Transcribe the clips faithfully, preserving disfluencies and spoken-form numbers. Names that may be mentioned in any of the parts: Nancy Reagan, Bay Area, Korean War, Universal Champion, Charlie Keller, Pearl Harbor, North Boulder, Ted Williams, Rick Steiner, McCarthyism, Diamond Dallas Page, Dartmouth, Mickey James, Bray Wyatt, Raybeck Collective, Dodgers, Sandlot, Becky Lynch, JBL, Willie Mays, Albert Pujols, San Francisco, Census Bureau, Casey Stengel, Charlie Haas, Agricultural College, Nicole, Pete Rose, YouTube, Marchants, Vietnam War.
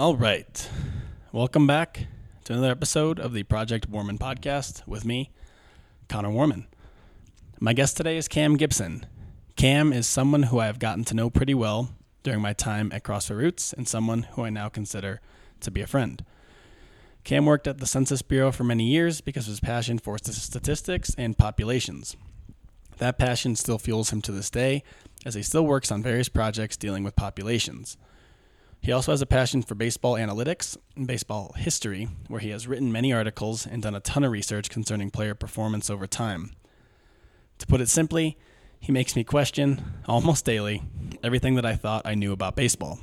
All right. Welcome back to another episode of the Project Warman podcast with me, Connor Warman. My guest today is Cam Gibson. Cam is someone who I have gotten to know pretty well during my time at CrossFit Roots and someone who I now consider to be a friend. Cam worked at the Census Bureau for many years because of his passion for statistics and populations. That passion still fuels him to this day as he still works on various projects dealing with populations. He also has a passion for baseball analytics and baseball history, where he has written many articles and done a ton of research concerning player performance over time. To put it simply, he makes me question, almost daily, everything that I thought I knew about baseball.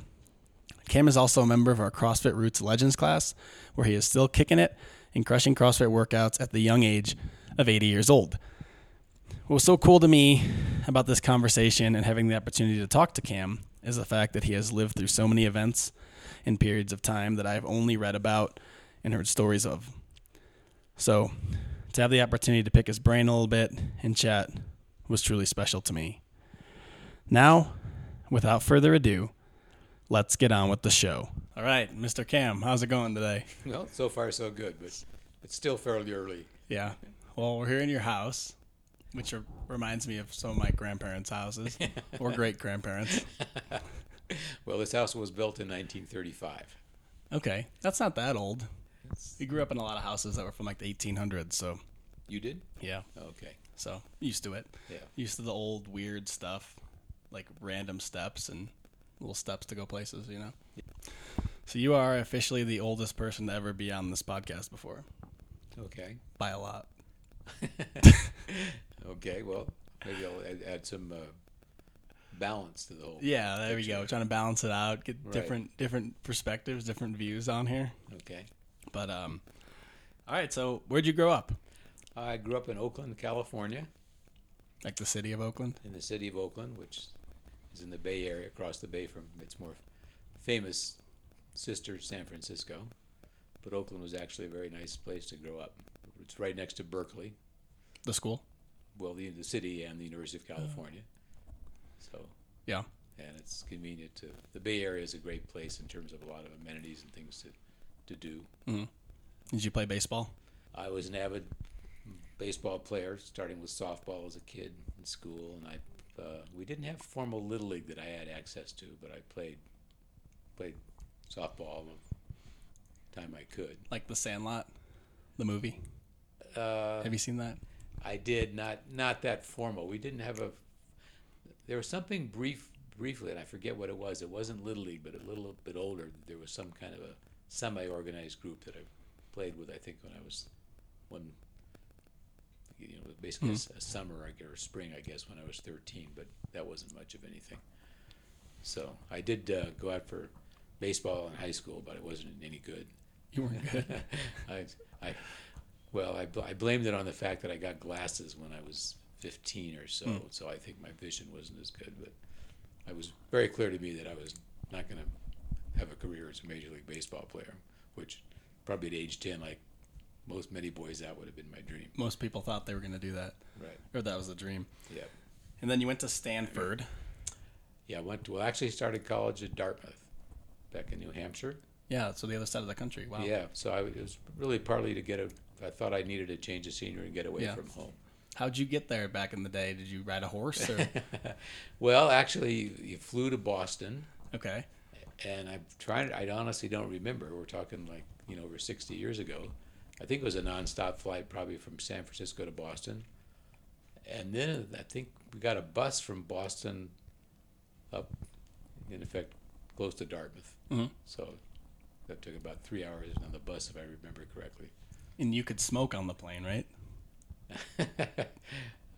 Cam is also a member of our CrossFit Roots Legends class, where he is still kicking it and crushing CrossFit workouts at the young age of eighty years old. What was so cool to me about this conversation and having the opportunity to talk to Cam is the fact that he has lived through so many events and periods of time that I've only read about and heard stories of. So to have the opportunity to pick his brain a little bit and chat was truly special to me. Now, without further ado, let's get on with the show. All right, Mister Cam, how's it going today? Well, so far so good, but it's still fairly early. Yeah. Well, we're here in your house, which are, reminds me of some of my grandparents' houses, or great-grandparents. Well, this house was built in nineteen thirty-five. Okay, that's not that old. We grew up in a lot of houses that were from like the eighteen hundreds, so. You did? Yeah. Okay. So, used to it. Yeah. Used to the old weird stuff, like random steps and little steps to go places, you know? Yeah. So you are officially the oldest person to ever be on this podcast before. Okay. By a lot. Okay, well, maybe I'll add, add some uh, balance to the whole. Yeah, there picture. We go. We're trying to balance it out, get right. different different perspectives, different views on here. Okay. But, um, all right, so where'd you grow up? I grew up in Oakland, California. Like the city of Oakland? In the city of Oakland, which is in the Bay Area, across the bay from its more famous sister, San Francisco. But Oakland was actually a very nice place to grow up. It's right next to Berkeley. The school? Well, the, the city and the University of California. So yeah, and it's convenient to the Bay Area is a great place in terms of a lot of amenities and things to to do. Mm-hmm. Did you play baseball? I was an avid baseball player, starting with softball as a kid in school, and I uh, we didn't have formal Little League that I had access to, but I played played softball the time I could. Like The Sandlot, the movie. Uh, Have you seen that? I did, not not that formal. We didn't have a, there was something brief, briefly, and I forget what it was. It wasn't Little League, but a little bit older. There was some kind of a semi-organized group that I played with, I think, when I was, when, you know, basically mm-hmm. a summer or spring, I guess, when I was thirteen, but that wasn't much of anything. So I did uh, go out for baseball in high school, but it wasn't any good. You weren't good? I, I Well, I, bl- I blamed it on the fact that I got glasses when I was fifteen or so, mm. so I think my vision wasn't as good. But it was very clear to me that I was not going to have a career as a Major League Baseball player, which probably at age ten, like most many boys, that would have been my dream. Most people thought they were going to do that. Right. Or that was a dream. Yeah. And then you went to Stanford. Yeah, I went to, well, actually started college at Dartmouth back in New Hampshire. Yeah, so the other side of the country. Wow. Yeah, so I, it was really partly to get a... I thought I needed a change of scenery and get away yeah. from home. How'd you get there back in the day? Did you ride a horse? Or? Well, actually, you, you flew to Boston. Okay. And I'm trying. I honestly don't remember. We're talking like you know over sixty years ago. I think it was a nonstop flight, probably from San Francisco to Boston. And then I think we got a bus from Boston up, in effect, close to Dartmouth. Mm-hmm. So that took about three hours on the bus, if I remember correctly. And you could smoke on the plane, right?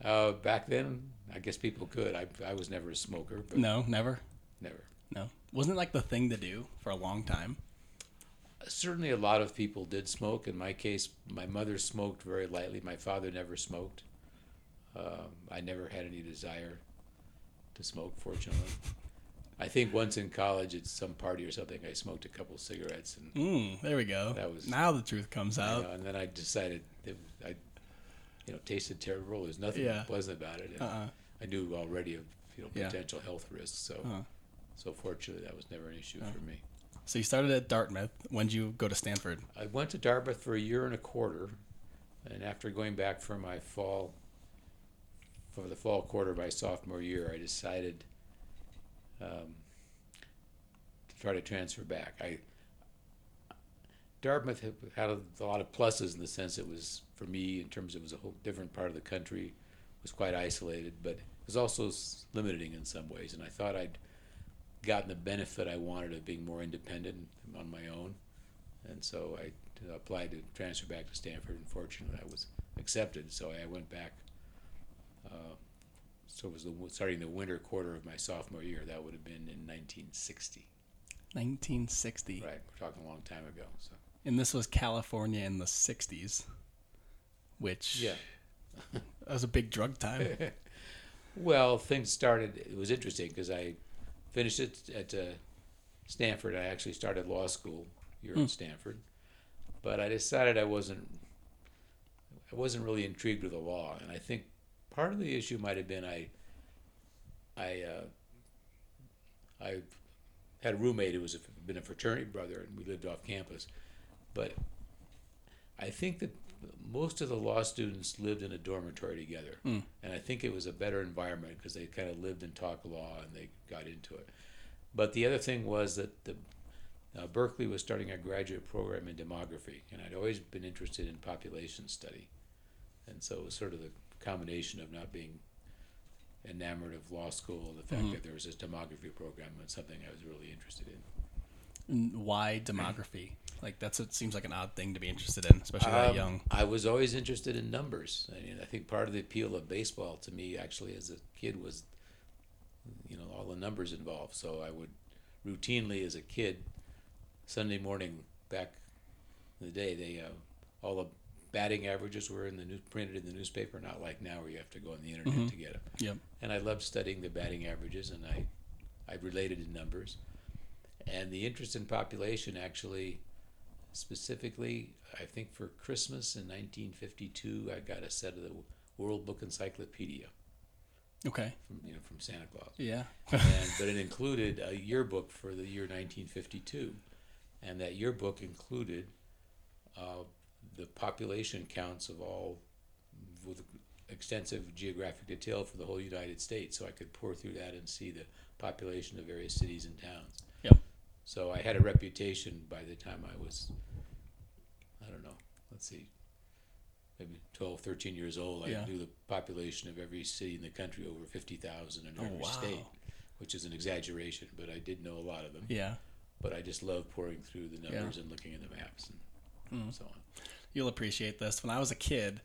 uh, back then, I guess people could. I I was never a smoker. But no, never? Never. No. Wasn't it like the thing to do for a long time? Certainly a lot of people did smoke. In my case, my mother smoked very lightly. My father never smoked. Um, I never had any desire to smoke, fortunately. I think once in college at some party or something, I smoked a couple of cigarettes. And mm, there we go. That was, now the truth comes out. Know, and then I decided it I, you know, tasted terrible. There's nothing yeah. pleasant about it. And uh-uh. I knew already of you know potential yeah. health risks. So, uh-huh. so fortunately, that was never an issue uh-huh. for me. So you started at Dartmouth. When did you go to Stanford? I went to Dartmouth for a year and a quarter, and after going back for my fall, for the fall quarter of my sophomore year, I decided um, to try to transfer back. I Dartmouth had a lot of pluses in the sense it was, for me, in terms of it was a whole different part of the country, it was quite isolated, but it was also limiting in some ways, and I thought I'd gotten the benefit I wanted of being more independent on my own, and so I applied to transfer back to Stanford, and fortunately I was accepted, so I went back. Uh, so it was the, starting the winter quarter of my sophomore year. That would have been in nineteen sixty. nineteen sixty. Right, we're talking a long time ago. So. And this was California in the sixties, which yeah, that was a big drug time. Well, things started, it was interesting because I finished it at uh, Stanford. I actually started law school here mm. at Stanford, but I decided I wasn't, I wasn't really intrigued with the law, and I think part of the issue might have been I, I, uh, I had a roommate who was a, been a fraternity brother, and we lived off campus, but I think that most of the law students lived in a dormitory together, mm. and I think it was a better environment because they kind of lived and talked law and they got into it. But the other thing was that the uh, Berkeley was starting a graduate program in demography, and I'd always been interested in population study, and so it was sort of the combination of not being enamored of law school and the fact mm-hmm. that there was this demography program and something I was really interested in. Why demography? Like, that's it seems like an odd thing to be interested in, especially um, that young. I was always interested in numbers. I mean, I think part of the appeal of baseball to me actually as a kid was, you know, all the numbers involved. So I would routinely as a kid, Sunday morning back in the day, they uh, all the batting averages were in the new, printed in the newspaper, not like now where you have to go on the internet mm-hmm. to get them. Yep. And I loved studying the batting averages, and I, I related to numbers. And the interest in population actually, specifically, I think for Christmas in nineteen fifty-two, I got a set of the World Book Encyclopedia. Okay. From, you know, from Santa Claus. Yeah. and, but it included a yearbook for the year nineteen fifty-two, and that yearbook included Uh, the population counts of all, with extensive geographic detail for the whole United States. So I could pour through that and see the population of various cities and towns. Yep. So I had a reputation by the time I was, I don't know, let's see, maybe twelve, thirteen years old. I yeah. knew the population of every city in the country over fifty thousand in oh, every wow. state, which is an exaggeration, but I did know a lot of them. Yeah. But I just love pouring through the numbers yeah. and looking at the maps and mm. so on. You'll appreciate this. When I was a kid,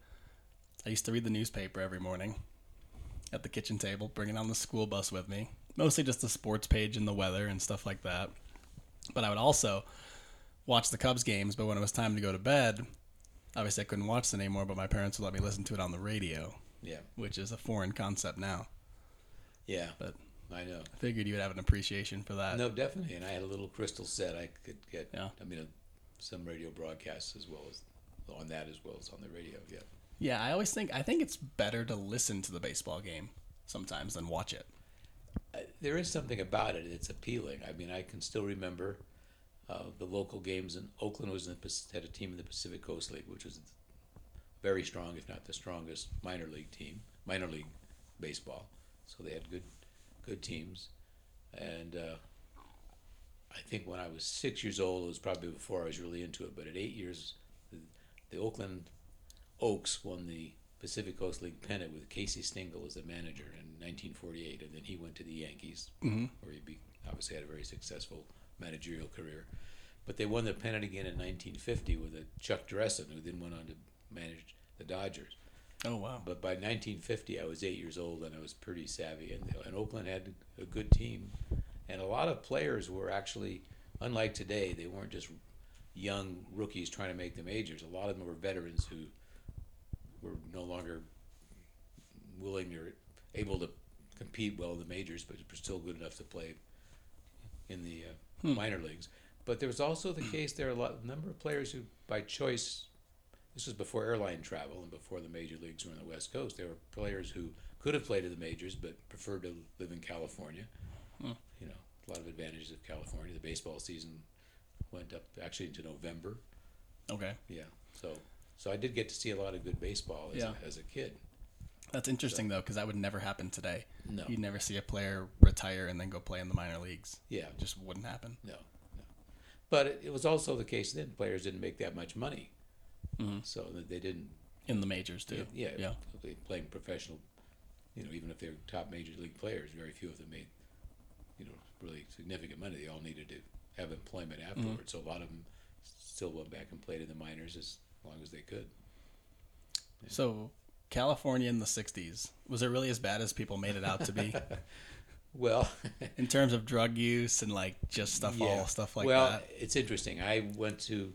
I used to read the newspaper every morning at the kitchen table, bringing on the school bus with me, mostly just the sports page and the weather and stuff like that. But I would also watch the Cubs games, but when it was time to go to bed, obviously I couldn't watch it anymore, but my parents would let me listen to it on the radio, yeah, which is a foreign concept now. Yeah, but I know. I figured you would have an appreciation for that. No, definitely, and I had a little crystal set I could get, yeah. I mean, some radio broadcasts as well as on that as well as on the radio, yeah. Yeah, I always think, I think it's better to listen to the baseball game sometimes than watch it. Uh, there is something about it. It's appealing. I mean, I can still remember uh, the local games, and Oakland was in the, had a team in the Pacific Coast League, which was very strong, if not the strongest minor league team, minor league baseball. So they had good, good teams. And uh, I think when I was six years old, it was probably before I was really into it, but at eight years, the Oakland Oaks won the Pacific Coast League pennant with Casey Stengel as the manager in nineteen forty-eight, and then he went to the Yankees, mm-hmm. where he be, obviously had a very successful managerial career. But they won the pennant again in nineteen fifty with a Chuck Dressen, who then went on to manage the Dodgers. Oh, wow. But by nineteen fifty, I was eight years old, and I was pretty savvy, and, and Oakland had a good team. And a lot of players were actually, unlike today, they weren't just young rookies trying to make the majors. A lot of them were veterans who were no longer willing or able to compete well in the majors, but were still good enough to play in the uh, hmm. minor leagues. But there was also the case there are a lot, number of players who, by choice, this was before airline travel and before the major leagues were on the West Coast. There were players who could have played in the majors but preferred to live in California. Hmm. You know, a lot of advantages of California. The baseball season went up actually to November. Okay. Yeah. So so I did get to see a lot of good baseball as, yeah. a, as a kid. That's interesting, so, though, because that would never happen today. No. You'd never see a player retire and then go play in the minor leagues. Yeah. It just wouldn't happen. No. no. But it, it was also the case then. Players didn't make that much money. Mm-hmm. So they didn't. In the majors, too. Yeah. yeah, yeah. Playing professional, you know, even if they were top major league players, very few of them made, you know, really significant money. They all needed to have employment afterwards. Mm-hmm. So a lot of them still went back and played in the minors as long as they could. Yeah. So California in the sixties, was it really as bad as people made it out to be? Well, in terms of drug use and like just stuff, yeah. all stuff like well, that. Well, it's interesting. I went to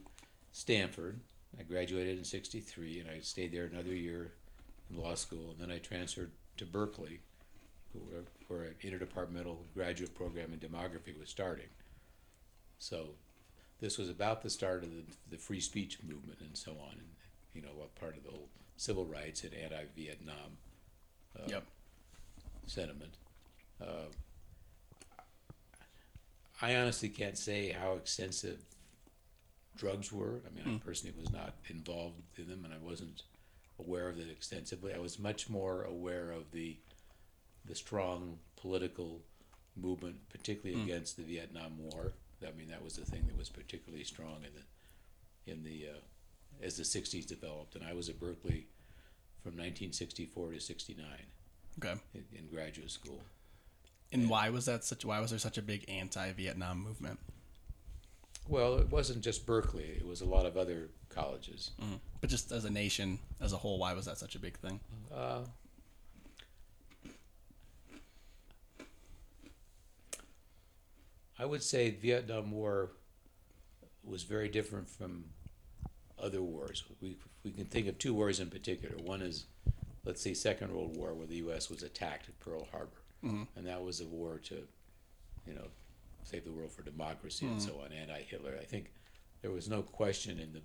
Stanford. I graduated in sixty-three, and I stayed there another year in law school, and then I transferred to Berkeley, where, where an interdepartmental graduate program in demography was starting. So this was about the start of the, the free speech movement and so on, and you know, part of the whole civil rights and anti-Vietnam uh, yep. sentiment. Uh, I honestly can't say how extensive drugs were. I mean, mm. I personally was not involved in them, and I wasn't aware of it extensively. I was much more aware of the the strong political movement, particularly mm. against the Vietnam War. I mean, that was the thing that was particularly strong in the in the uh, as the sixties developed. And I was at Berkeley from nineteen sixty-four to sixty-nine. Okay. In, in graduate school. And, and why was that such? Why was there such a big anti-Vietnam movement? Well, it wasn't just Berkeley. It was a lot of other colleges. Mm-hmm. But just as a nation, as a whole, why was that such a big thing? Uh, I would say the Vietnam War was very different from other wars. We we can think of two wars in particular. One is, let's say, Second World War, where the U S was attacked at Pearl Harbor. Mm-hmm. And that was a war to, you know, save the world for democracy mm. and so on, anti-Hitler. I think there was no question in the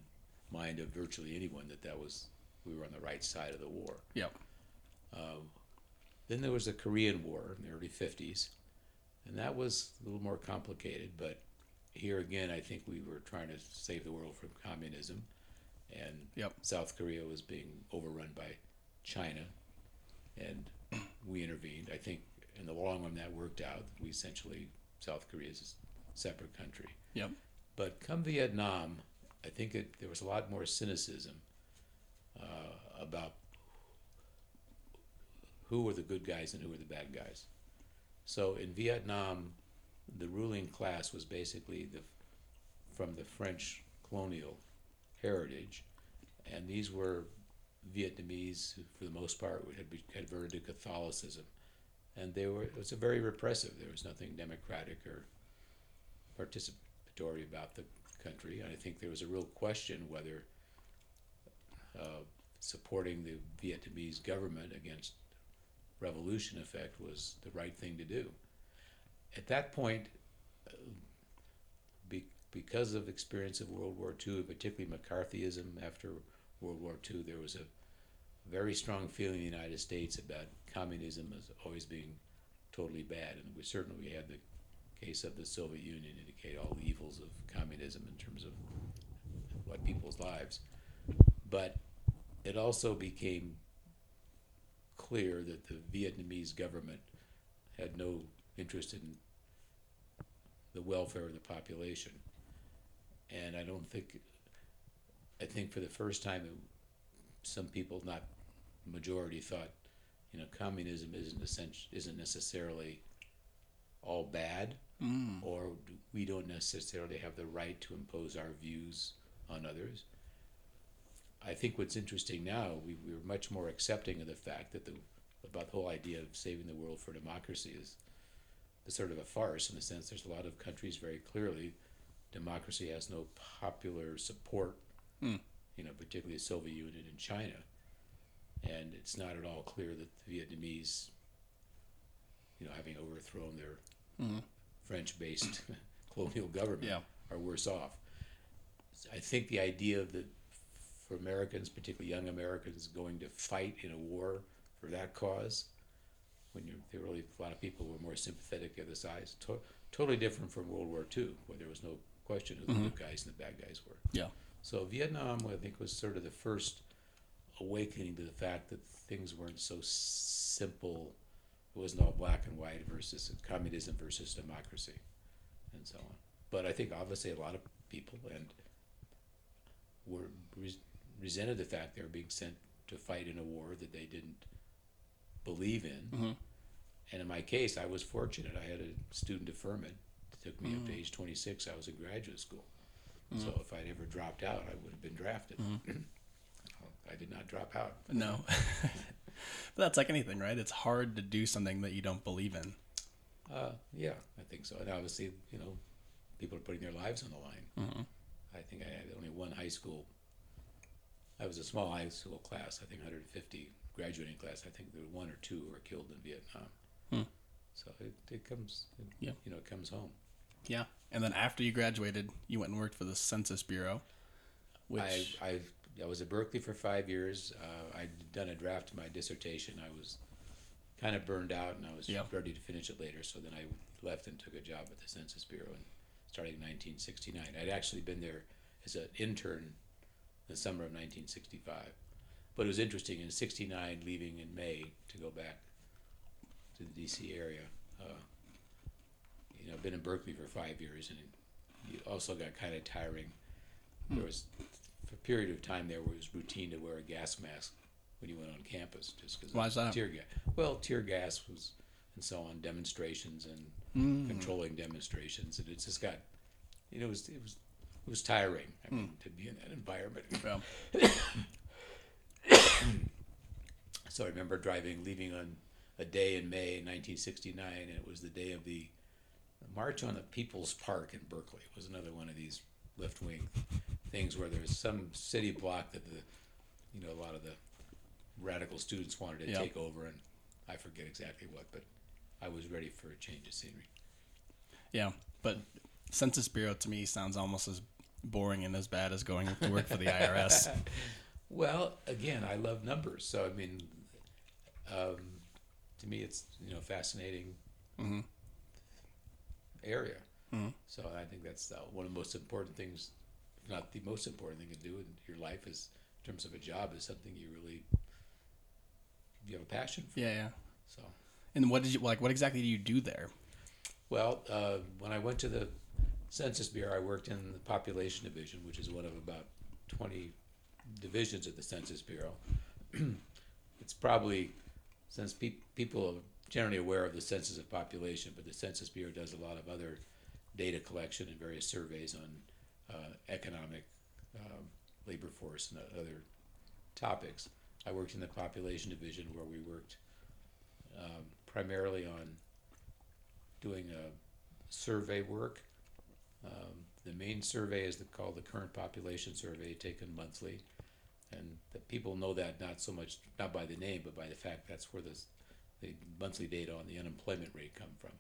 mind of virtually anyone that that was, we were on the right side of the war. Yep. Uh, then there was the Korean War in the early fifties, and that was a little more complicated, but here again, I think we were trying to save the world from communism, and yep. South Korea was being overrun by China, and we intervened. I think in the long run that worked out. We essentially South Korea is a separate country. Yep. But come Vietnam, I think it, there was a lot more cynicism uh, about who were the good guys and who were the bad guys. So in Vietnam, the ruling class was basically the from the French colonial heritage, and these were Vietnamese, who, for the most part, had been converted to Catholicism. And they were, it was a very repressive. There was nothing democratic or participatory about the country. And I think there was a real question whether uh, supporting the Vietnamese government against revolution effect was the right thing to do. At that point, uh, be, because of experience of World War Two, and particularly McCarthyism after World War Two, there was a very strong feeling in the United States about communism as always being totally bad, and we certainly had the case of the Soviet Union indicate all the evils of communism in terms of what people's lives. But it also became clear that the Vietnamese government had no interest in the welfare of the population, and I don't think, I think for the first time it, some people, not majority, thought, you know, communism isn't essential, isn't necessarily all bad, mm. or we don't necessarily have the right to impose our views on others. I think what's interesting now, we, we're much more accepting of the fact that the about the whole idea of saving the world for democracy is sort of a farce, in the sense there's a lot of countries very clearly democracy has no popular support. Mm. You know, particularly the Soviet Union and China. And it's not at all clear that the Vietnamese, you know, having overthrown their mm-hmm. French-based colonial government, yeah. are worse off. So I think the idea that for Americans, particularly young Americans, going to fight in a war for that cause, when you're, there really, a lot of people were more sympathetic to the other side, to- totally different from World War Two, where there was no question who mm-hmm. the good guys and the bad guys were. Yeah. So Vietnam, I think, was sort of the first awakening to the fact that things weren't so simple. It wasn't all black and white versus communism versus democracy and so on. But I think obviously a lot of people and were res- resented the fact they were being sent to fight in a war that they didn't believe in. Mm-hmm. And in my case, I was fortunate. I had a student deferment that took me mm-hmm. up to age twenty-six. I was in graduate school. Mm-hmm. So if I'd ever dropped out, I would have been drafted. Mm-hmm. I did not drop out. No. But that's like anything, right? It's hard to do something that you don't believe in. Uh, yeah, I think so. And obviously, you know, people are putting their lives on the line. Mm-hmm. I think I had only one high school. I was a small high school class. I think one hundred fifty graduating class. I think there were one or two who were killed in Vietnam. Hmm. So it, it comes, it, yeah. you know, it comes home. Yeah. And then after you graduated, you went and worked for the Census Bureau. Which... I, I I was at Berkeley for five years. Uh, I'd done a draft of my dissertation. I was kind of burned out, and I was yeah. ready to finish it later. So then I left and took a job at the Census Bureau, and starting in nineteen sixty-nine. I'd actually been there as an intern the summer of nineteen sixty-five. But it was interesting. In sixty-nine, leaving in May to go back to the D C area, uh, you know, been in Berkeley for five years, and it also got kind of tiring. There was a period of time there where it was routine to wear a gas mask when you went on campus, just because why is that? Tear gas. Well, tear gas was, and so on, demonstrations and mm. controlling demonstrations, and it's just got, you know, it was it was it was tiring. I mean, mm. to be in that environment. Well. So I remember driving, leaving on a day in May nineteen sixty-nine, and it was the day of the March on the People's Park in Berkeley. It was another one of these left-wing things where there's some city block that the, you know, a lot of the radical students wanted to yep. take over, and I forget exactly what, but I was ready for a change of scenery. Yeah, but Census Bureau to me sounds almost as boring and as bad as going to work for the I R S. Well, again, I love numbers, so I mean, um, to me, it's, you know, fascinating mm-hmm. area. Mm-hmm. So I think that's uh, one of the most important things, if not the most important thing to do in your life, is in terms of a job, is something you really you have a passion for. Yeah, yeah. So. And what did you like? What exactly do you do there? Well, uh, when I went to the Census Bureau, I worked in the Population Division, which is one of about twenty divisions of the Census Bureau. It's probably, since pe- people are generally aware of the census of population, but the Census Bureau does a lot of other data collection and various surveys on uh, economic, um, labor force, and other topics. I worked in the Population Division, where we worked um, primarily on doing uh, survey work. Um, the main survey is the, called the Current Population Survey, taken monthly. And the people know that not so much, not by the name, but by the fact that's where this, the monthly data on the unemployment rate come from.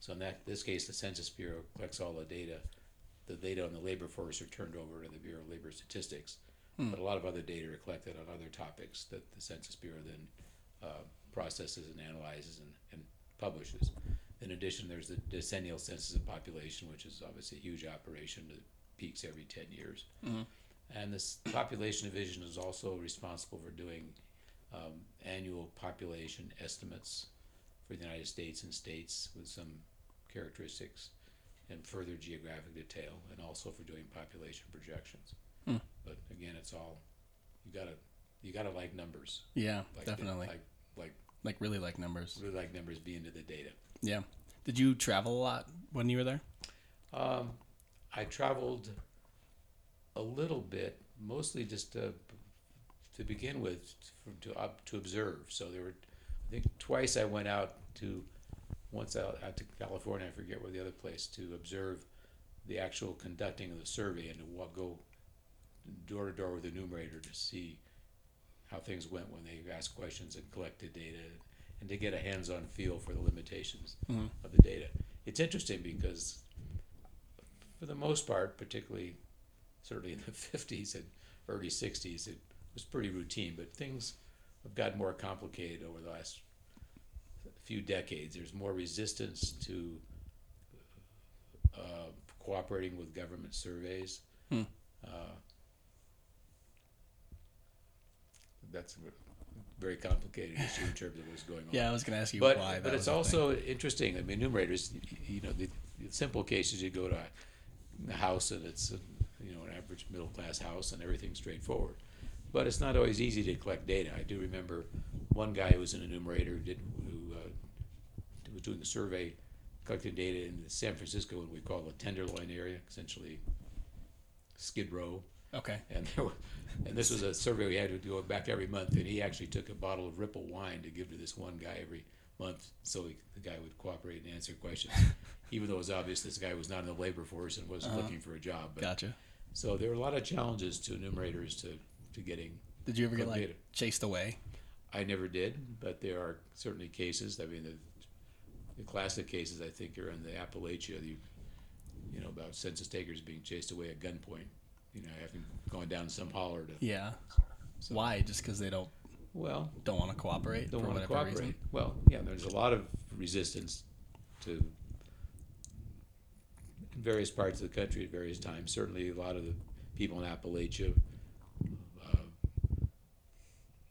So in that, this case, the Census Bureau collects all the data. The data on the labor force are turned over to the Bureau of Labor Statistics, hmm. but a lot of other data are collected on other topics that the Census Bureau then uh, processes and analyzes and, and publishes. In addition, there's the decennial census of population, which is obviously a huge operation that peaks every ten years. Mm-hmm. And this Population Division is also responsible for doing um, annual population estimates for the United States and states with some characteristics and further geographic detail, and also for doing population projections. Mm. But again, it's all, you gotta you gotta like numbers. Yeah, like, definitely. Like, like like really like numbers. Really like numbers, be into the data. Yeah. Did you travel a lot when you were there? Um, I traveled a little bit, mostly just to, to begin with, to to, to observe. So there were, I think, twice I went out to, once out, out to California, I forget where the other place, to observe the actual conducting of the survey, and to walk, go door to door with the numerator to see how things went when they asked questions and collected data, and to get a hands-on feel for the limitations mm-hmm. of the data. It's interesting because, for the most part, particularly certainly in the fifties and early sixties, it was pretty routine, but things have gotten more complicated over the last few decades. There's more resistance to uh, cooperating with government surveys. Hmm. Uh, that's a very complicated issue in terms of what's going on. Yeah, I was going to ask you but, why. That but it's also thing. Interesting. I mean, enumerators, you know, the, the simple cases, you go to a house and it's, a, you know, an average middle class house and everything's straightforward. But it's not always easy to collect data. I do remember one guy who was an enumerator who, did, who uh, was doing the survey, collected data in San Francisco, what we call the Tenderloin area, essentially Skid Row. Okay. And there were, and this was a survey we had to go back every month, and he actually took a bottle of Ripple wine to give to this one guy every month, so he, the guy would cooperate and answer questions, even though it was obvious this guy was not in the labor force and wasn't uh-huh. looking for a job. But, gotcha. So there were a lot of challenges to enumerators to, to getting. Did you ever get like data. chased away? I never did, but there are certainly cases. I mean, the, the classic cases I think are in the Appalachia, the, you know, about census takers being chased away at gunpoint. You know, having gone down some holler to yeah. So. Why? Just because they don't well don't want to cooperate. Don't want to cooperate. Reason? Well, yeah. There's a lot of resistance to various parts of the country at various times. Certainly, a lot of the people in Appalachia, uh,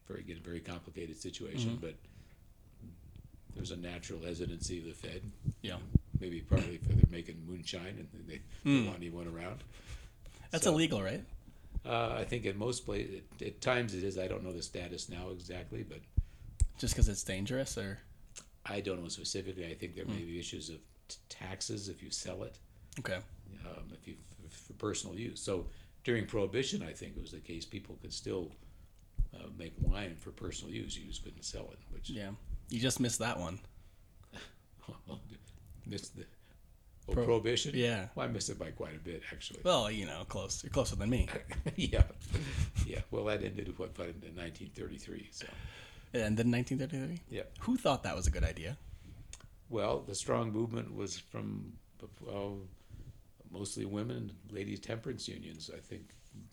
very again, very complicated situation. Mm-hmm. But there's a natural hesitancy of the Fed. Yeah. Maybe probably for they're making moonshine and they, mm. they want anyone around. That's so, illegal, right? Uh, I think in most places, it, at times it is. I don't know the status now exactly, but just because it's dangerous, or I don't know specifically. I think there mm. may be issues of t- taxes if you sell it. Okay. Um, if you f- for personal use. So during Prohibition, I think it was the case. People could still uh, make wine for personal use. You just couldn't sell it. Which yeah, you just missed that one. missed the. Pro- Prohibition? Yeah. Well, I missed it by quite a bit, actually. Well, you know, close. You're closer than me. yeah. Yeah. Well, that ended, what, in nineteen thirty-three, so. It ended in nineteen thirty-three? Yeah. Who thought that was a good idea? Well, the strong movement was from well, mostly women, ladies' temperance unions, I think,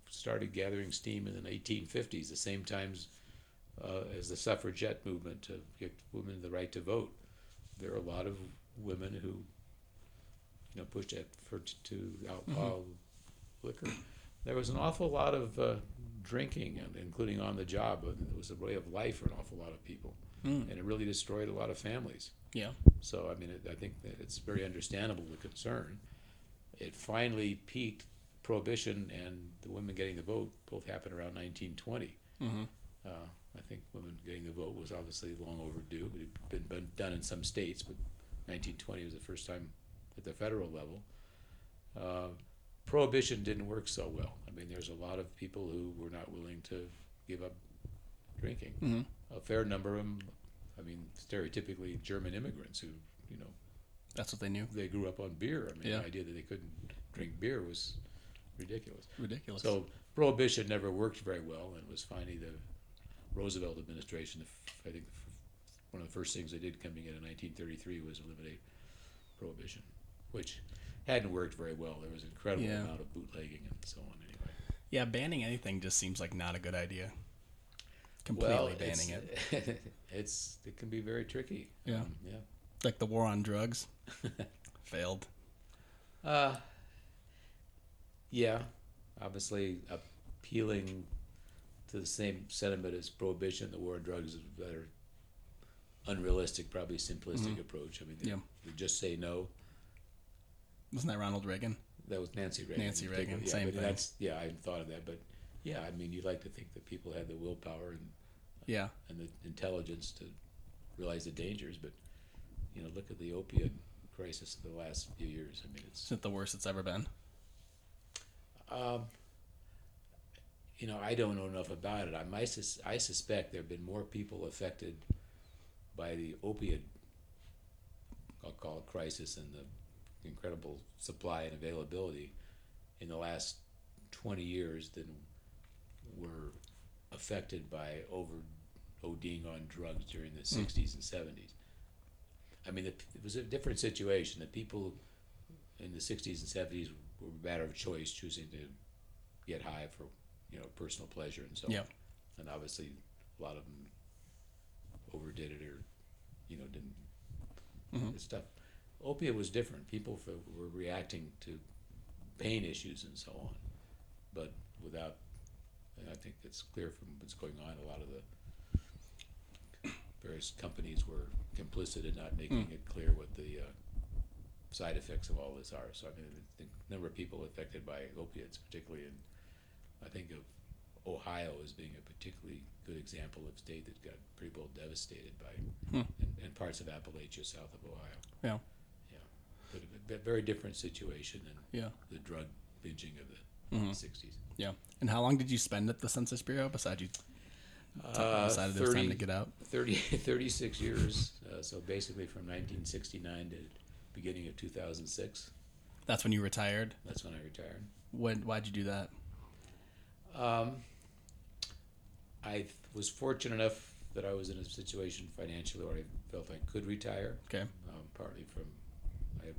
started gathering steam in the eighteen fifties, the same times uh, as the suffragette movement to give women the right to vote. There are a lot of women who know, pushed it for to outlaw mm-hmm. liquor. There was an awful lot of uh, drinking, and including on the job. It was a way of life for an awful lot of people, mm. and it really destroyed a lot of families. Yeah. So I mean, it, I think that it's very understandable the concern. It finally peaked. Prohibition and the women getting the vote both happened around nineteen twenty. Mm-hmm. Uh, I think women getting the vote was obviously long overdue. It had been done in some states, but nineteen twenty was the first time. At the federal level, uh, Prohibition didn't work so well. I mean, there's a lot of people who were not willing to give up drinking. Mm-hmm. A fair number of them, I mean, stereotypically German immigrants who, you know. That's what they knew. They grew up on beer. I mean, yeah. the idea that they couldn't drink beer was ridiculous. Ridiculous. So Prohibition never worked very well, and it was finally the Roosevelt administration, I think one of the first things they did coming in in nineteen thirty-three was eliminate Prohibition, which hadn't worked very well. There was an incredible yeah. amount of bootlegging and so on anyway. Yeah, banning anything just seems like not a good idea. Completely well, banning it's, it. it's It can be very tricky. Yeah. Um, yeah. Like the war on drugs. Failed. Uh, yeah. Obviously, appealing to the same sentiment as Prohibition, the war on drugs is a better unrealistic, probably simplistic mm-hmm. approach. I mean, they, yeah. they just say no. Wasn't that Ronald Reagan? That was Nancy Reagan. Nancy Reagan, yeah, same thing. That's, yeah, I hadn't thought of that, but yeah, I mean, you'd like to think that people had the willpower and yeah, and the intelligence to realize the dangers, but you know, look at the opiate crisis of the last few years. I mean, it's isn't it the worst it's ever been? Um, you know, I don't know enough about it. I my, I suspect there have been more people affected by the opiate, I'll call it crisis, and the incredible supply and availability in the last twenty years than were affected by over ODing on drugs during the mm. sixties and seventies. I mean, it was a different situation. The people in the sixties and seventies were a matter of choice, choosing to get high for, you know, personal pleasure and so yeah. on. And obviously, a lot of them overdid it or, you know, didn't. Mm-hmm. It's tough. Opiate was different. People for, were reacting to pain issues and so on. But without, and I think it's clear from what's going on, a lot of the various companies were complicit in not making mm. it clear what the uh, side effects of all this are. So I mean, the number of people affected by opiates, particularly in, I think of Ohio as being a particularly good example of a state that got pretty well devastated by, hmm. and, and parts of Appalachia south of Ohio. Yeah. Yeah. But a, a very different situation than yeah. the drug binging of the mm-hmm. sixties. Yeah. And how long did you spend at the Census Bureau besides you uh, decided thirty, it was time to get out? thirty, thirty-six years. Uh, so basically from nineteen sixty-nine to beginning of two thousand six. That's when you retired? That's when I retired. When? Why'd you do that? Um, I th- was fortunate enough that I was in a situation financially where I felt I could retire. Okay. Um, partly from, I have,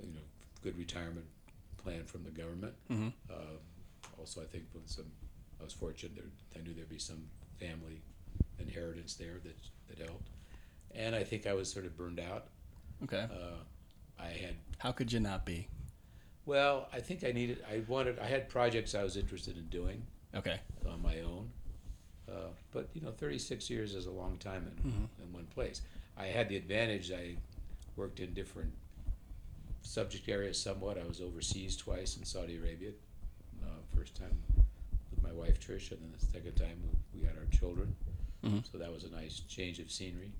you know, good retirement plan from the government. Mm-hmm. Uh, also, I think when some, I was fortunate. There, I knew there'd be some family inheritance there that that helped. And I think I was sort of burned out. Okay. Uh, I had. How could you not be? Well, I think I needed, I wanted, I had projects I was interested in doing. Okay. On my own. Uh, but, you know, thirty-six years is a long time in, mm-hmm. in one place. I had the advantage I worked in different subject areas somewhat. I was overseas twice in Saudi Arabia. Uh, first time with my wife, Trish, and then the second time we had our children. Mm-hmm. So that was a nice change of scenery.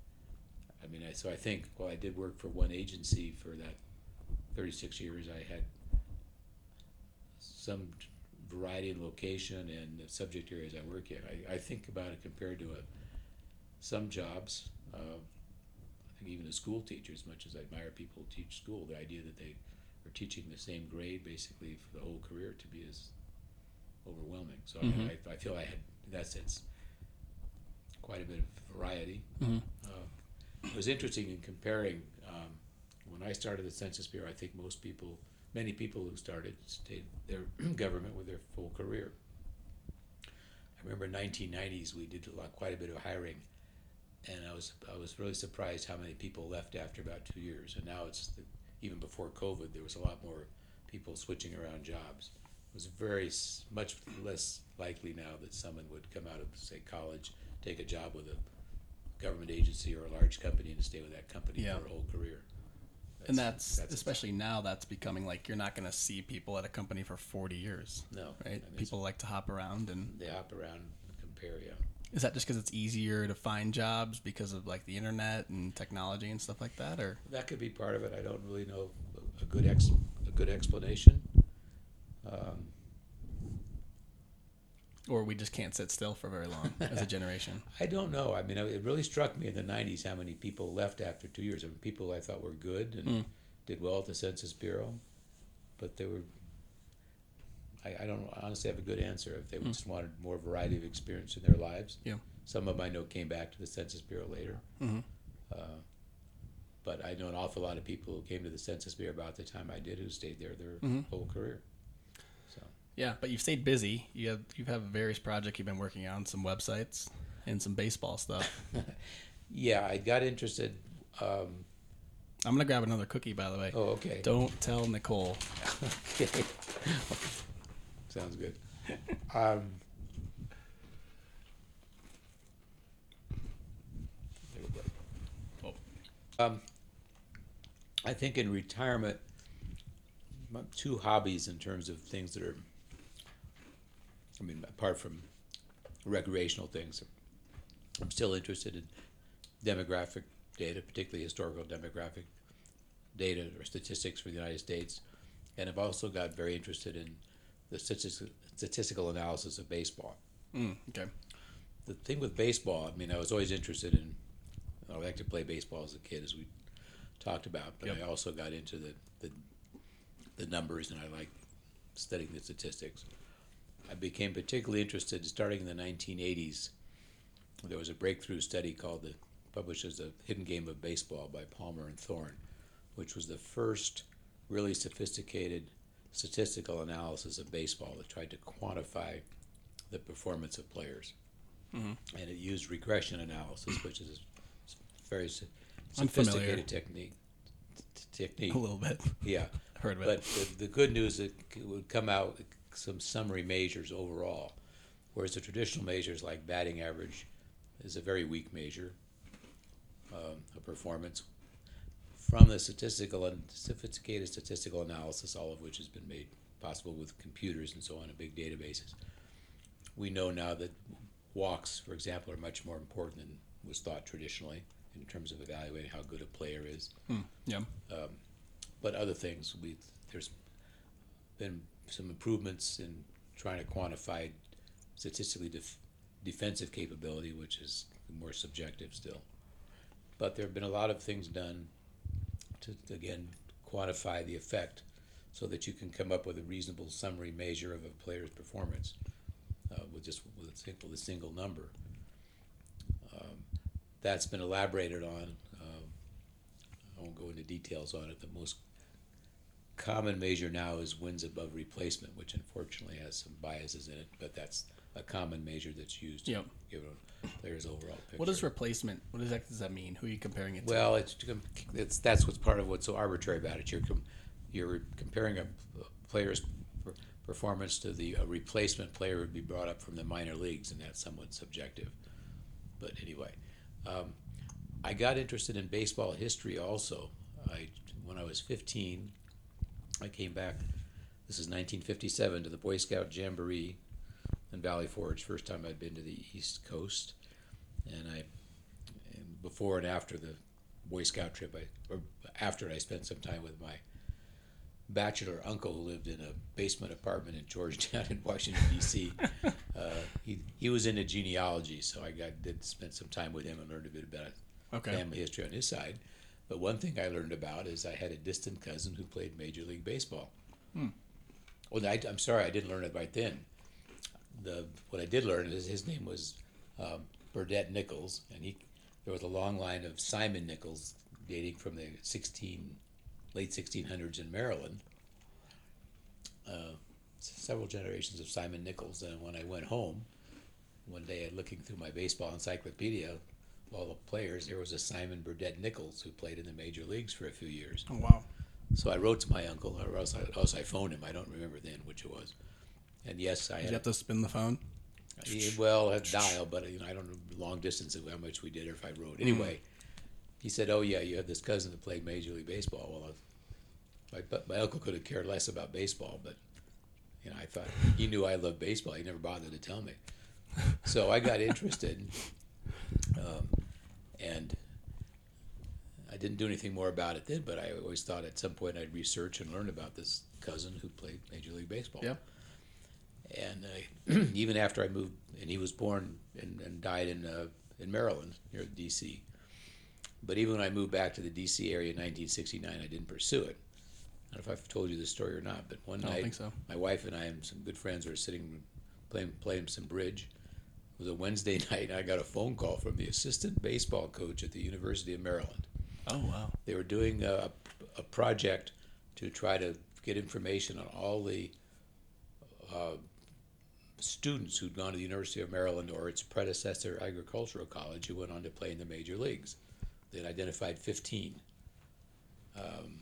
I mean, I, so I think, well, I did work for one agency for that thirty-six years. I had some variety in location and the subject areas I work in. I, I think about it compared to a, some jobs, uh, I think even a school teacher, as much as I admire people who teach school, the idea that they are teaching the same grade basically for the whole career to be is overwhelming. So mm-hmm. I, I, I feel I had, in that sense, quite a bit of variety. Mm-hmm. Uh, it was interesting in comparing, um, when I started the Census Bureau, I think most people Many people who started stayed their government with their full career. I remember in nineteen nineties we did a lot, quite a bit of hiring, and I was I was really surprised how many people left after about two years. And now it's the, even before COVID, there was a lot more people switching around jobs. It was very much less likely now that someone would come out of, say, college, take a job with a government agency or a large company and stay with that company yeah. for a whole career. And that's, that's especially now, that's becoming like you're not going to see people at a company for forty years. No. Right? People like to hop around and. They hop around and compare, yeah. Is that just because it's easier to find jobs because of like the internet and technology and stuff like that? Or that could be part of it. I don't really know a good ex, a good explanation. Um, or we just can't sit still for very long as a generation. I don't know. I mean, it really struck me in the nineties how many people left after two years. I mean, people I thought were good and mm. did well at the Census Bureau, but they were, I, I don't honestly have a good answer if they mm. just wanted more variety of experience in their lives. Yeah. Some of them I know came back to the Census Bureau later. Mm-hmm. Uh, but I know an awful lot of people who came to the Census Bureau about the time I did who stayed there their mm-hmm. whole career. Yeah, but you've stayed busy. You have you have various projects you've been working on, some websites and some baseball stuff. Yeah, I got interested. Um, I'm gonna grab another cookie, by the way. Oh, okay. Don't tell Nicole. Okay. Sounds good. Um, there we go. Oh. Um, I think in retirement, two hobbies in terms of things that are. I mean, apart from recreational things, I'm still interested in demographic data, particularly historical demographic data or statistics for the United States. And I've also got very interested in the statistic, statistical analysis of baseball. Mm, okay. The thing with baseball, I mean, I was always interested in, I liked to play baseball as a kid, as we talked about, but yep. I also got into the, the, the numbers, and I like studying the statistics. I became particularly interested starting in the nineteen eighties. There was a breakthrough study called the published as The Hidden Game of Baseball by Palmer and Thorne, which was the first really sophisticated statistical analysis of baseball that tried to quantify the performance of players. Mm-hmm. And it used regression analysis, which is a very sophisticated technique technique. A little bit. Yeah. Heard of it. But the, the good news is it would come out with some summary measures overall, whereas the traditional measures like batting average is a very weak measure um, of performance. From the statistical and sophisticated statistical analysis, all of which has been made possible with computers and so on and big databases, we know now that walks, for example, are much more important than was thought traditionally in terms of evaluating how good a player is. Mm, yeah. Um, but other things, we there's been some improvements in trying to quantify statistically def- defensive capability, which is more subjective still. But there have been a lot of things done to, again, quantify the effect so that you can come up with a reasonable summary measure of a player's performance uh, with just with a single, a single number. Um, that's been elaborated on. Um, I won't go into details on it. The most common measure now is wins above replacement, which unfortunately has some biases in it, but that's a common measure that's used to yep. give a player's overall picture. What is replacement? What does that, does that mean? Who are you comparing it to? Well, it's, it's that's what's part of what's so arbitrary about it. You're com- you're comparing a player's per- performance to the a replacement player who would be brought up from the minor leagues, and that's somewhat subjective. But anyway, um, I got interested in baseball history also. I when I was fifteen, I came back. This is nineteen fifty-seven to the Boy Scout Jamboree in Valley Forge, first time I'd been to the East Coast, and I, and before and after the Boy Scout trip, I or after I spent some time with my bachelor uncle who lived in a basement apartment in Georgetown in Washington D C uh, he he was into genealogy, so I got did spend some time with him and learned a bit about okay. family history on his side. But one thing I learned about is I had a distant cousin who played Major League Baseball. Hmm. Well, I, I'm sorry, I didn't learn it right then. The, what I did learn is his name was um, Burdett Nichols, and he there was a long line of Simon Nichols dating from the sixteen, late sixteen hundreds in Maryland. Uh, several generations of Simon Nichols, and when I went home, one day looking through my baseball encyclopedia, all the players, there was a Simon Burdett Nichols who played in the major leagues for a few years. Oh, wow. So I wrote to my uncle, or else I, or else I phoned him. I don't remember then which it was. And yes, I did had. You have to spin the phone? He, well, I'd dial, but you know, I don't know long distance of how much we did or if I rode. Anyway, mm-hmm. he said, oh, yeah, you have this cousin that played Major League Baseball. Well, I, my, my uncle could have cared less about baseball, but you know, I thought he knew I loved baseball. He never bothered to tell me. So I got interested, um, and I didn't do anything more about it then, but I always thought at some point I'd research and learn about this cousin who played Major League Baseball. Yeah. And I, even after I moved, and he was born and, and died in uh, in Maryland, near D C. But even when I moved back to the D C area in nineteen sixty-nine, I didn't pursue it. I don't know if I've told you this story or not, but one night, I don't think so. My wife and I and some good friends were sitting playing playing some bridge. It was a Wednesday night, and I got a phone call from the assistant baseball coach at the University of Maryland. Oh, wow. They were doing a, a project to try to get information on all the uh, students who'd gone to the University of Maryland or its predecessor, Agricultural College, who went on to play in the major leagues. They'd identified fifteen. Um, I'm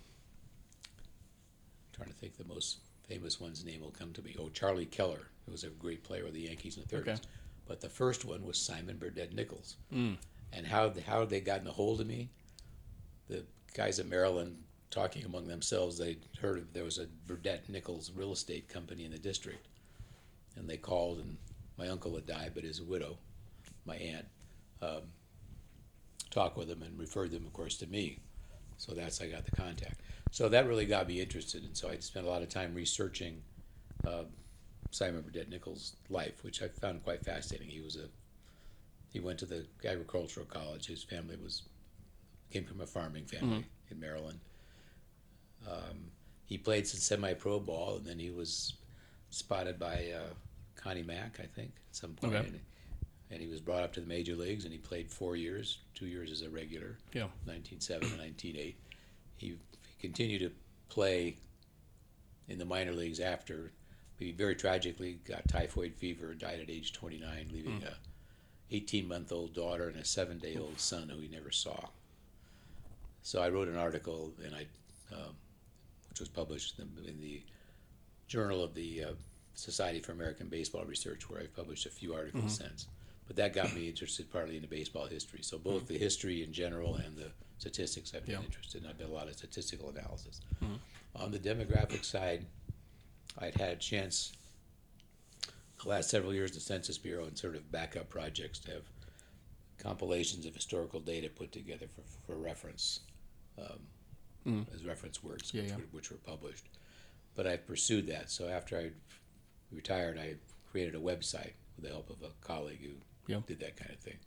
trying to think the most famous one's name will come to me. Oh, Charlie Keller, who was a great player with the Yankees in the thirties. Okay. But the first one was Simon Burdett Nichols. Mm. And how how they gotten a hold of me? The guys at Maryland talking among themselves, they'd heard of there was a Burdett Nichols real estate company in the district. And they called, and my uncle had died, but his widow, my aunt, um, talked with them and referred them, of course, to me. So that's how I got the contact. So that really got me interested, and so I spent a lot of time researching uh, Simon Burdett Nichols' life, which I found quite fascinating. He was a he went to the Agricultural College. His family was came from a farming family mm-hmm. in Maryland. Um, he played some semi-pro ball, and then he was spotted by uh, Connie Mack, I think, at some point. Okay. And, and he was brought up to the major leagues, and he played four years, two years as a regular, yeah. nineteen oh seven and nineteen oh eight. He, he continued to play in the minor leagues after. He very tragically got typhoid fever and died at age twenty-nine, leaving mm. a eighteen-month-old daughter and a seven-day-old son who he never saw. So I wrote an article, and I um, which was published in the, in the Journal of the uh, Society for American Baseball Research, where I've published a few articles mm-hmm. since. But that got me interested partly into baseball history. So both mm-hmm. the history in general and the statistics I've been yeah. interested in. I've done a lot of statistical analysis. Mm-hmm. On the demographic side, I'd had a chance the last several years, the Census Bureau and sort of backup projects to have compilations of historical data put together for, for reference, um, mm. as reference works, yeah, which, yeah. which were published. But I pursued that. So after I retired, I created a website with the help of a colleague who yeah. did that kind of thing.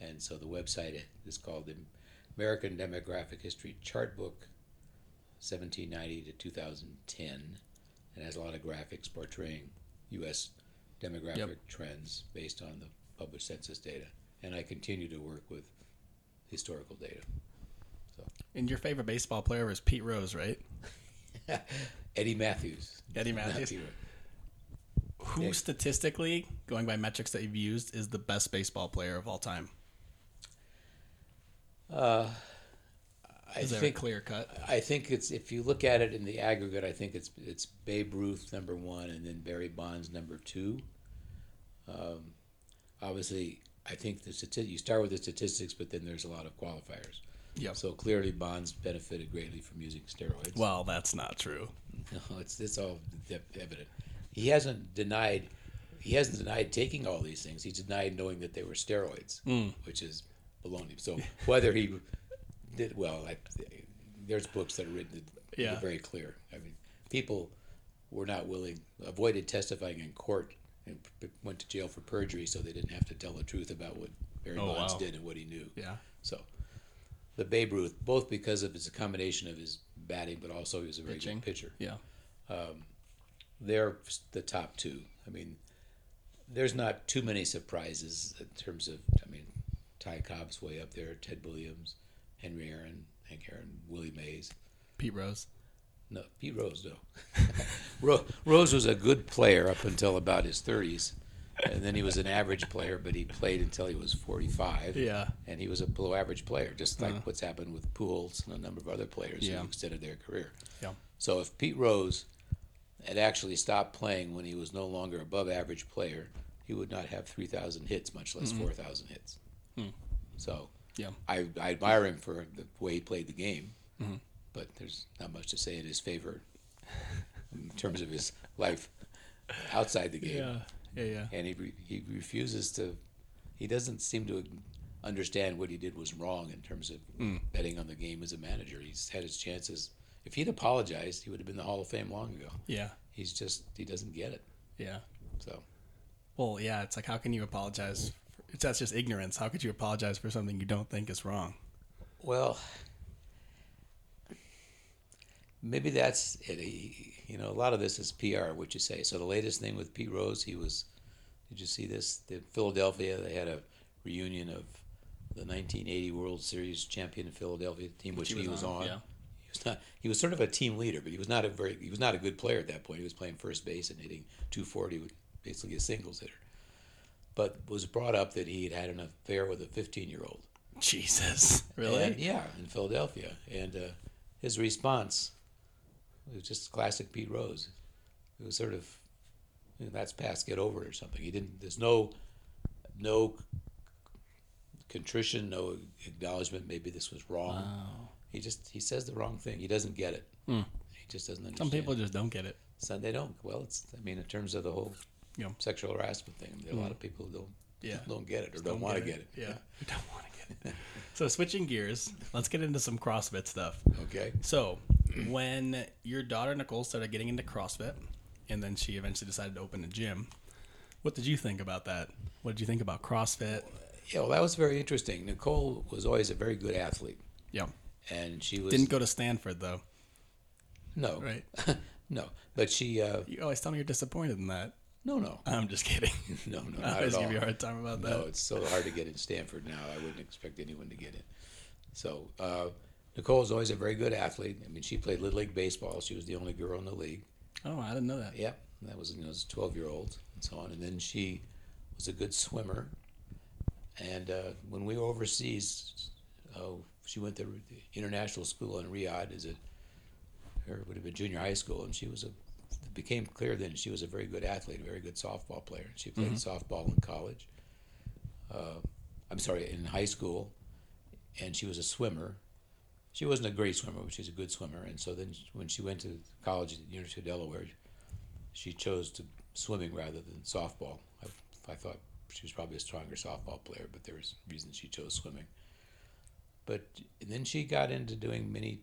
And so the website is called the American Demographic History Chart Book, seventeen ninety to two thousand ten, and has a lot of graphics portraying U S demographic yep. trends based on the published census data. And I continue to work with historical data. So. And your favorite baseball player was Pete Rose, right? Eddie Matthews. Eddie Matthews. Who Nick. Statistically, going by metrics that you've used, is the best baseball player of all time? Uh, I is there think, a clear cut? I think it's, if you look at it in the aggregate, I think it's it's Babe Ruth number one, and then Barry Bonds number two. Um, obviously, I think the stati- you start with the statistics, but then there's a lot of qualifiers. Yep. So clearly, Bonds benefited greatly from using steroids. Well, that's not true. No, it's it's all evident. He hasn't denied he hasn't denied taking all these things. He denied knowing that they were steroids, mm. which is baloney. So whether he did well, I, there's books that are written that yeah. are very clear. I mean, people were not willing, avoided testifying in court and went to jail for perjury, so they didn't have to tell the truth about what Barry oh, Bonds wow. did and what he knew. Yeah. So the Babe Ruth, both because of his combination of his batting, but also he was a very Pitching. good pitcher. Yeah. Um, they're the top two. I mean, there's not too many surprises in terms of, I mean, Ty Cobb's way up there, Ted Williams, Henry Aaron, Hank Aaron, Willie Mays. Pete Rose. No, Pete Rose, no. Rose was a good player up until about his thirties, and then he was an average player, but he played until he was forty-five. Yeah. And he was a below-average player, just like uh-huh. what's happened with Pujols and a number of other players yeah. who extended their career. Yeah. So if Pete Rose had actually stopped playing when he was no longer above average player, he would not have three thousand hits, much less mm-hmm. four thousand hits. Mm. So yeah. I, I admire him for the way he played the game, mm-hmm. but there's not much to say in his favor in terms of his life outside the game. Yeah, yeah, yeah. And he re- he refuses to, he doesn't seem to understand what he did was wrong in terms of mm. betting on the game as a manager. He's had his chances. If he'd apologized, he would have been in the Hall of Fame long ago. Yeah. He's just, he doesn't get it. Yeah. So. Well, yeah, it's like, how can you apologize? For, it's, that's just ignorance. How could you apologize for something you don't think is wrong? Well, maybe that's it. He, you know, a lot of this is P R, what you say. So the latest thing with Pete Rose, he was, did you see this? The Philadelphia, they had a reunion of the nineteen eighty World Series champion in Philadelphia team, which, which he was, he was on. on. Yeah. Not, he was sort of a team leader, but he was not a very he was not a good player at that point. He was playing first base and hitting two forty, with basically a singles hitter. But was brought up that he had had an affair with a fifteen-year-old. Jesus, really? And, yeah, in Philadelphia. And uh, his response was just classic Pete Rose. It was sort of, you know, that's past, get over it or something. He didn't. There's no no contrition, no acknowledgement. Maybe this was wrong. Wow. He just he says the wrong thing. He doesn't get it. Mm. He just doesn't understand. Some people just don't get it. So they don't. Well, it's I mean, in terms of the whole yeah. sexual harassment thing, there are mm. a lot of people who don't yeah. don't get it or don't, don't want to get it. Get it. Yeah, yeah. don't want to get it. So switching gears, let's get into some CrossFit stuff. Okay. So when your daughter Nicole started getting into CrossFit, and then she eventually decided to open a gym, what did you think about that? What did you think about CrossFit? Yeah, well, that was very interesting. Nicole was always a very good athlete. Yeah. And she was, didn't go to Stanford though. No, right? No, but she. Uh, you always tell me you're disappointed in that. No, no, I'm just kidding. No, no, not I always at all. Give you a hard time about that. No, it's so hard to get in Stanford now. I wouldn't expect anyone to get in. So uh, Nicole was always a very good athlete. I mean, she played Little League baseball. She was the only girl in the league. Oh, I didn't know that. Yep, yeah, that was you know, it was twelve year olds and so on. And then she was a good swimmer. And uh, when we were overseas, oh. Uh, she went to international school in Riyadh as a her would have been junior high school, and she was a, it became clear then she was a very good athlete, a very good softball player. She played mm-hmm. softball in college. Uh, I'm sorry, in high school, and she was a swimmer. She wasn't a great swimmer, but she was a good swimmer. And so then when she went to college at the University of Delaware, she chose to swimming rather than softball. I, I thought she was probably a stronger softball player, but there was a reason she chose swimming. But then she got into doing many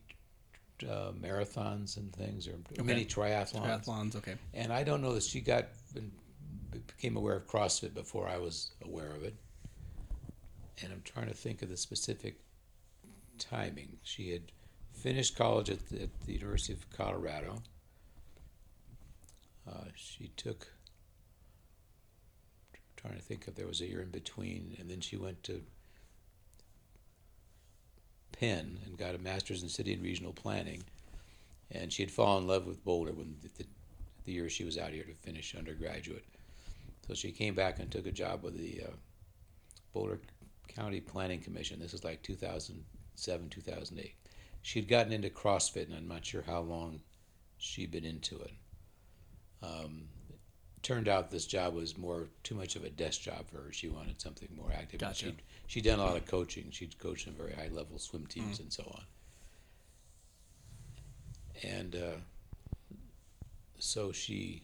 uh, marathons and things, or okay. many triathlons. Triathlons, okay. And I don't know that she got became aware of CrossFit before I was aware of it. And I'm trying to think of the specific timing. She had finished college at the, at the University of Colorado. Uh, she took, I'm trying to think if there was a year in between, and then she went to Penn and got a master's in city and regional planning. And she had fallen in love with Boulder when the, the, the year she was out here to finish undergraduate. So she came back and took a job with the uh, Boulder County Planning Commission. This is like two thousand seven, two thousand eight. She'd gotten into CrossFit, and I'm not sure how long she'd been into it. Um, it turned out this job was more too much of a desk job for her. She wanted something more active. Gotcha. She'd, she'd done a lot of coaching. She'd coached some very high-level swim teams mm-hmm. and so on. And uh, so she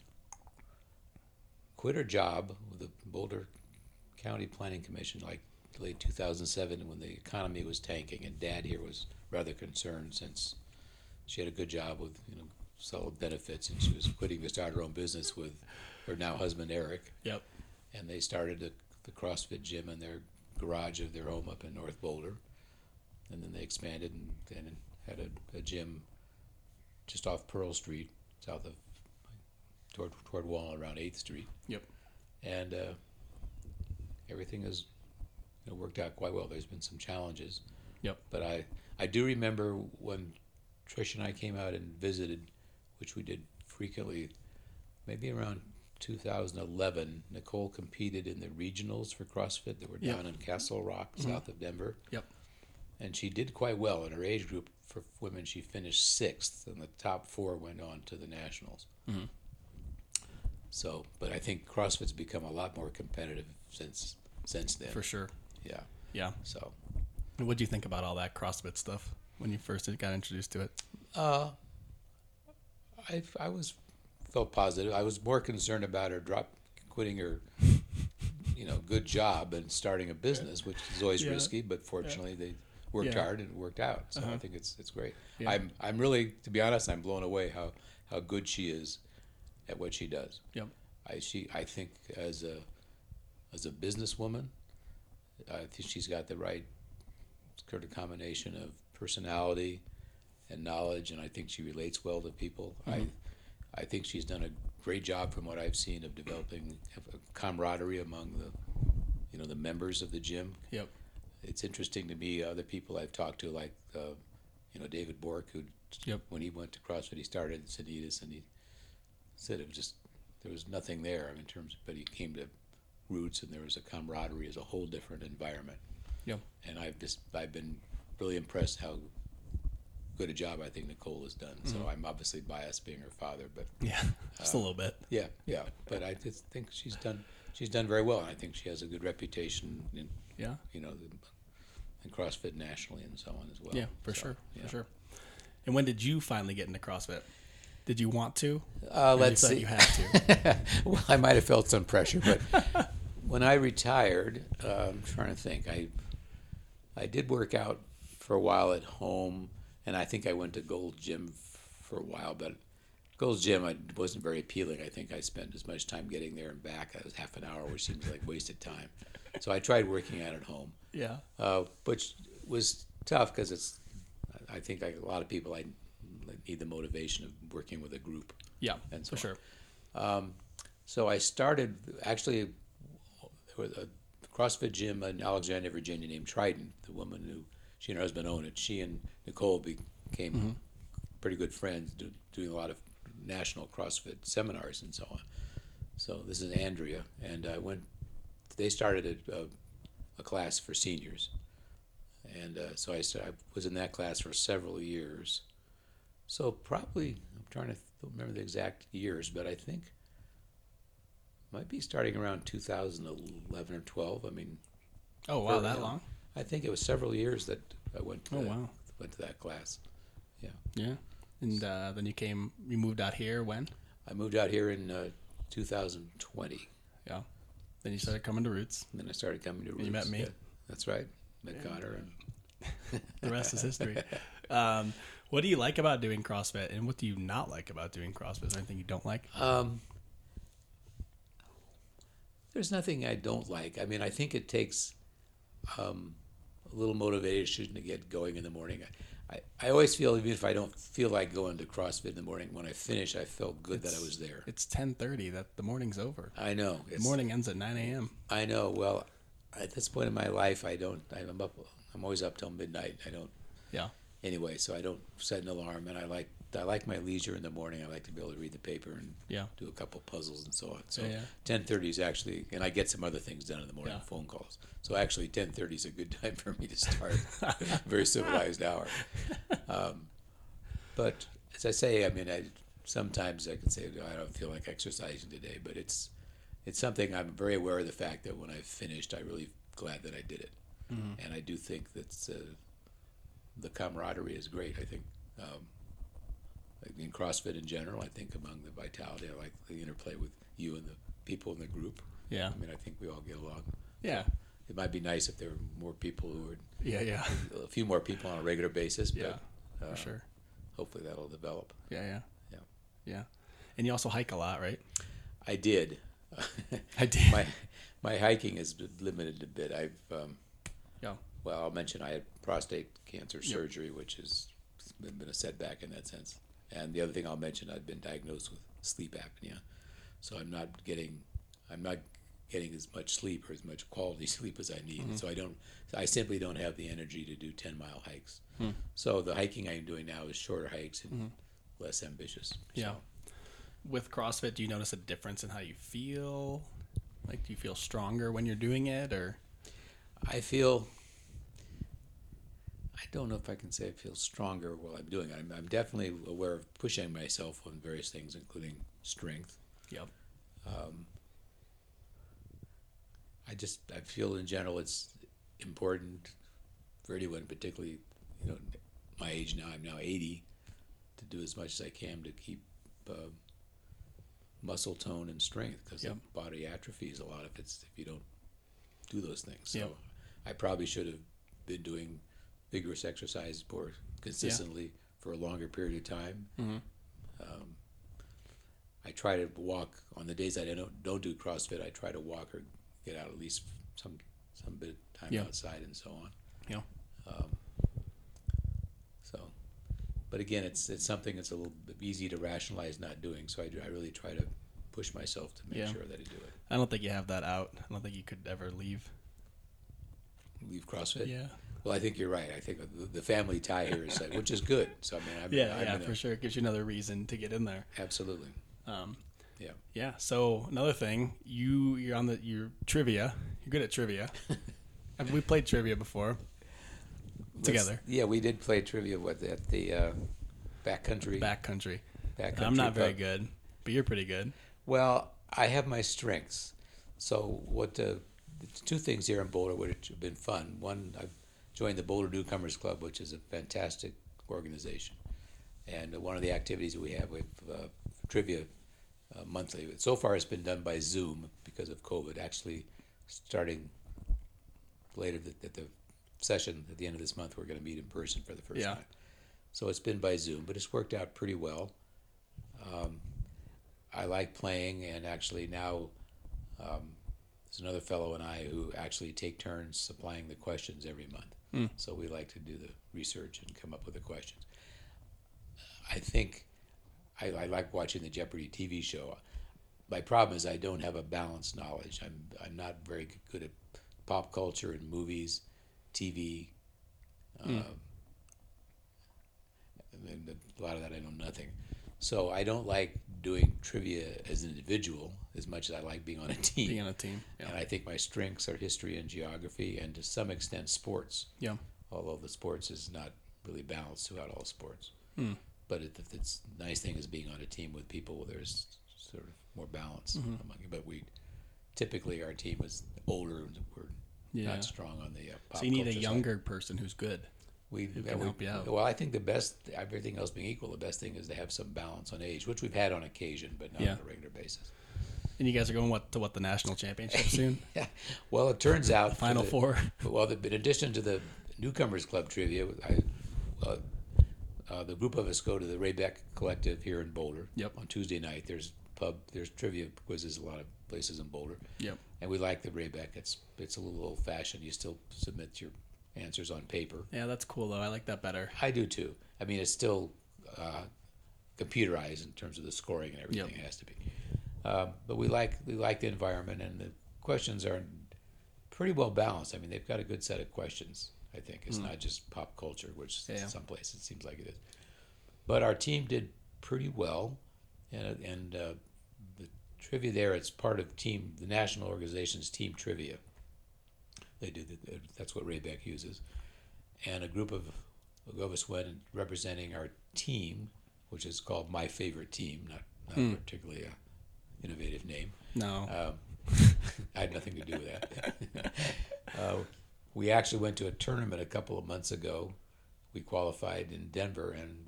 quit her job with the Boulder County Planning Commission like late two thousand seven, when the economy was tanking, and Dad here was rather concerned since she had a good job with, you know, solid benefits, and she was quitting to start her own business with her now husband Eric. Yep. And they started a, the CrossFit gym in their garage of their home up in North Boulder, and then they expanded and, and had a, a gym just off Pearl Street, south of toward toward Wall, around eighth Street. Yep. And uh, everything has, you know, worked out quite well. There's been some challenges. Yep. But I I do remember when Trish and I came out and visited, which we did frequently, maybe around two thousand eleven. Nicole competed in the regionals for CrossFit that were down yep. in Castle Rock, mm-hmm. south of Denver. Yep. And she did quite well. In her age group for women, she finished sixth, and the top four went on to the nationals. Mm-hmm. So, but I think CrossFit's become a lot more competitive since since then. For sure. Yeah. Yeah. So. What do you think about all that CrossFit stuff when you first got introduced to it? Uh. I, I was felt positive. I was more concerned about her drop, quitting her, you know, good job and starting a business, yeah. which is always yeah. risky. But fortunately, yeah. they worked yeah. hard and it worked out. So uh-huh. I think it's it's great. Yeah. I'm I'm really, to be honest, I'm blown away how, how good she is at what she does. Yep. I she I think as a as a businesswoman, I think she's got the right sort of combination of personality and knowledge, and I think she relates well to people. Mm-hmm. I I think she's done a great job from what I've seen of developing a camaraderie among the, you know, the members of the gym. Yep. It's interesting to me, other people I've talked to, like, uh, you know, David Bork, who yep. when he went to CrossFit, he started at Sanitas, and he said it was just, there was nothing there in terms, but he came to Roots, and there was a camaraderie, as a whole different environment. Yep. And I've just, I've been really impressed how good a job I think Nicole has done. Mm-hmm. So I'm obviously biased being her father, but yeah, just uh, a little bit. Yeah, yeah. But I just think she's done she's done very well, and I think she has a good reputation in yeah, you know, in CrossFit nationally and so on as well. Yeah, for so, sure, yeah. for sure. And when did you finally get into CrossFit? Did you want to? Uh, or let's you see. You had to. Well, I might have felt some pressure, but when I retired, uh, I'm trying to think. I I did work out for a while at home. And I think I went to Gold's Gym for a while, but Gold's Gym I, wasn't very appealing. I think I spent as much time getting there and back. That was half an hour, which seems like wasted time. So I tried working out at home. Yeah. Uh, which was tough because it's, I think like a lot of people, I need the motivation of working with a group. Yeah, and so for sure. Um, so I started, actually, there was a CrossFit gym in Alexandria, Virginia named Trident, the woman who, she and her husband own it. She and Nicole became mm-hmm. pretty good friends, do, doing a lot of national CrossFit seminars and so on. So this is Andrea, and I went. They started a, a, a class for seniors, and uh, so I, started, I was in that class for several years. So probably, I'm trying to remember the exact years, but I think it might be starting around two thousand eleven or twelve. I mean, oh wow, that long? I think it was several years that I went to, oh, that, wow. went to that class. Yeah. Yeah. And uh, then you came, you moved out here when? I moved out here in uh, two thousand twenty. Yeah. Then you started coming to Roots. And then I started coming to and Roots. You met me. Yeah. That's right. Met yeah. Connor. And... the rest is history. Um, what do you like about doing CrossFit, and what do you not like about doing CrossFit? Is there anything you don't like? Um, there's nothing I don't like. I mean, I think it takes um, a little motivation to get going in the morning. I, I, I always feel, even if I don't feel like going to CrossFit in the morning, when I finish, I felt good it's, that I was there. It's ten thirty, that the morning's over. I know. The morning ends at nine a.m. I know. Well, at this point in my life, I don't, I'm up, I'm always up till midnight. I don't. Yeah. Anyway, so I don't set an alarm, and I like, I like my leisure in the morning. I like to be able to read the paper and yeah. do a couple puzzles and so on. So yeah, yeah. ten thirty is actually, and I get some other things done in the morning, yeah. phone calls. So actually ten thirty is a good time for me to start. Very civilized hour. Um, but as I say, I mean, I, sometimes I can say, oh, I don't feel like exercising today, but it's it's something I'm very aware of the fact that when I finished, I'm really glad that I did it. Mm-hmm. And I do think that's, uh, the camaraderie is great, I think. Um, in CrossFit in general, I think among the vitality, I like the interplay with you and the people in the group. Yeah. I mean, I think we all get along. Yeah. So it might be nice if there were more people who were, yeah, yeah. a few more people on a regular basis. But, yeah, for uh, sure. Hopefully that'll develop. Yeah, yeah. Yeah. Yeah. And you also hike a lot, right? I did. I did. my my hiking is limited a bit. I've, um, yeah. well, I'll mention I had prostate cancer yep. surgery, which has been a setback in that sense. And the other thing I'll mention, I've been diagnosed with sleep apnea, so I'm not getting, I'm not getting as much sleep or as much quality sleep as I need. Mm-hmm. So I don't, I simply don't have the energy to do ten mile hikes. Mm-hmm. So the hiking I'm doing now is shorter hikes and mm-hmm. less ambitious. Yeah. So. With CrossFit, do you notice a difference in how you feel? Like, do you feel stronger when you're doing it, or? I feel. I don't know if I can say I feel stronger while I'm doing it. I'm, I'm definitely aware of pushing myself on various things, including strength. Yep. Um, I just, I feel in general it's important for anyone, particularly, you know, my age now, I'm now eighty, to do as much as I can to keep uh, muscle tone and strength, because yep. the body atrophies a lot if it's, if you don't do those things. So yep. I probably should have been doing vigorous exercise more consistently yeah. for a longer period of time. Mm-hmm. Um, I try to walk on the days that I don't don't do CrossFit. I try to walk or get out at least some some bit of time yeah. outside and so on. Yeah. Um, so, but again, it's it's something that's a little bit easy to rationalize not doing. So I do, I really try to push myself to make yeah. sure that I do it. I don't think you have that out. I don't think you could ever leave. Leave CrossFit? Yeah. Well, I think you're right. I think the family tie here is, like, which is good. So I mean, I'm, yeah, I'm yeah, gonna, for sure, it gives you another reason to get in there. Absolutely. Um, yeah. Yeah. So another thing, you you're on the you're trivia. You're good at trivia. I mean, we played trivia before together. Let's, yeah, we did play trivia with at the uh, backcountry. Backcountry. Backcountry. I'm not pub. very good, but you're pretty good. Well, I have my strengths. So what? The, the two things here in Boulder which have been fun. One, I've joined the Boulder Newcomers Club, which is a fantastic organization. And one of the activities that we have with uh, trivia uh, monthly, so far it's been done by Zoom because of COVID. Actually, starting later th- at the session at the end of this month, we're going to meet in person for the first yeah. time. So it's been by Zoom, but it's worked out pretty well. Um, I like playing, and actually now um, there's another fellow and I who actually take turns supplying the questions every month. Mm. So we like to do the research and come up with the questions. I think I, I like watching the Jeopardy T V show. My problem is I don't have a balanced knowledge. I'm I'm not very good at pop culture and movies, T V. Mm. Um, I mean, a lot of that I know nothing. So I don't like doing trivia as an individual as much as I like being on a team. Being on a team, yeah. And I think my strengths are history and geography, and to some extent sports. Yeah. Although the sports is not really balanced throughout all sports. Mm. But it, it's the nice thing is being on a team with people where there's sort of more balance. Mm-hmm. among you. But we typically our team is older and we're yeah. not strong on the uh, pop. So you need a younger side. person who's good. We who can we, help you out. Well, I think the best, everything else being equal, the best thing is to have some balance on age, which we've had on occasion, but not yeah. on a regular basis. And you guys are going what, to what the national championship soon? yeah. Well, it turns out the final the, four. Well, the, in addition to the newcomers club trivia, I. Uh, Uh, the group of us go to the Raybeck Collective here in Boulder. Yep. On Tuesday night, there's pub, there's trivia quizzes, a lot of places in Boulder. Yep. And we like the Raybeck. It's it's a little old fashioned. You still submit your answers on paper. Yeah, that's cool though. I like that better. I do too. I mean, it's still uh, computerized in terms of the scoring and everything. Yep. It has to be. Uh, but we like we like the environment, and the questions are pretty well balanced. I mean, they've got a good set of questions. I think it's mm. not just pop culture, which yeah. in some places it seems like it is. But our team did pretty well, and and uh, the trivia there, it's part of team the national organization's team trivia. They do the, that's what Raybeck uses, and a group of, of us went representing our team, which is called My Favorite Team. Not not mm. particularly a innovative name. No, um, I had nothing to do with that. uh, We actually went to a tournament a couple of months ago. We qualified in Denver, and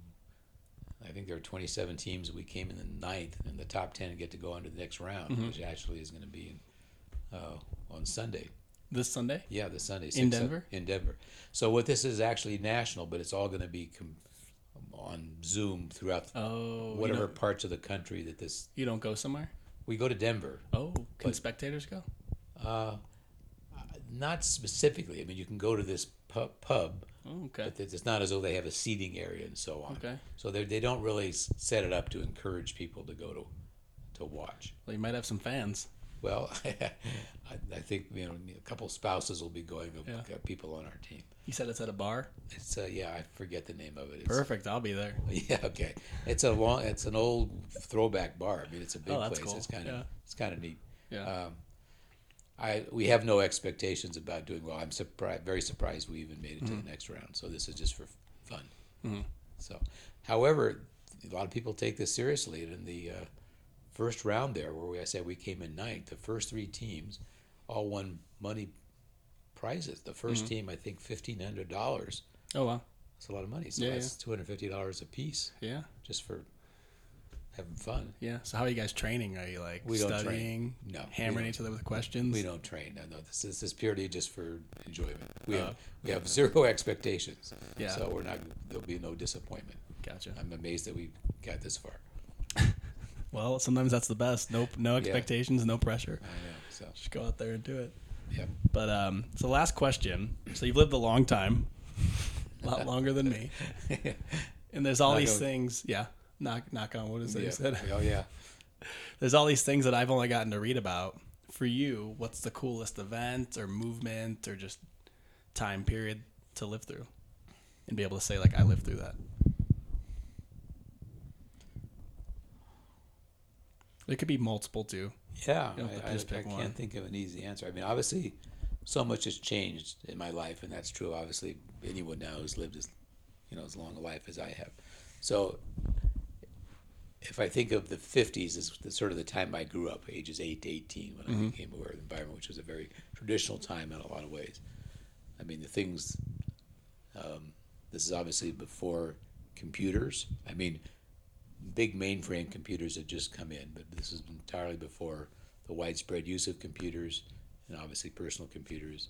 I think there were twenty-seven teams. We came in the ninth, and the top ten get to go on to the next round, mm-hmm. which actually is going to be uh, on Sunday. This Sunday? Yeah, this Sunday. In Denver? In Denver. So what this is actually national, but it's all going to be com- on Zoom throughout oh, whatever you know, parts of the country that this... You don't go somewhere? We go to Denver. Oh, can but, spectators go? Uh Not specifically. I mean, you can go to this pub, pub oh, okay. but it's not as though they have a seating area and so on. Okay. So they they don't really set it up to encourage people to go to to watch. Well, you might have some fans. Well, I, I think you know a couple spouses will be going. Yeah. People on our team. You said it's at a bar. It's uh, yeah, I forget the name of it. It's, Perfect. I'll be there. Yeah. Okay. It's a long. It's an old throwback bar. I mean, it's a big oh, that's place. Cool. It's kind of yeah. it's kind of neat. Yeah. Um, I, we have no expectations about doing well. I'm surprised, very surprised we even made it to mm-hmm. the next round. So this is just for fun. Mm-hmm. So, however, a lot of people take this seriously. And in the uh, first round there, where we, I said we came in ninth, the first three teams all won money prizes. The first mm-hmm. team, I think, fifteen hundred dollars. Oh, wow. That's a lot of money. So yeah, that's yeah. two hundred fifty dollars a piece. Yeah. Just for... having fun. Yeah. So how are you guys training? Are you like we don't studying? Train. No. Hammering each other with questions? We don't train. No, no. This is, this is purely just for enjoyment. We uh, have we have zero expectations. Yeah. So we're not. There'll be no disappointment. Gotcha. I'm amazed that we got this far. Well, sometimes that's the best. No, no expectations. Yeah. No pressure. I know. So just go out there and do it. Yeah. But um, so last question. So you've lived a long time, a lot longer than me, and there's all not these going. Things. Yeah. Knock knock on wood is that yeah. you said. Oh yeah. There's all these things that I've only gotten to read about. For you, what's the coolest event or movement or just time period to live through? And be able to say like I lived through that. There could be multiple too. Yeah. You know, I, I, I can't one. think of an easy answer. I mean obviously so much has changed in my life, and that's true obviously anyone now who's lived as you know, as long a life as I have. So if I think of the fifties as sort of the time I grew up, ages eight to eighteen, when mm-hmm. I became aware of the environment, which was a very traditional time in a lot of ways. I mean, the things, um, this is obviously before computers. I mean, big mainframe computers had just come in, but this is entirely before the widespread use of computers and obviously personal computers.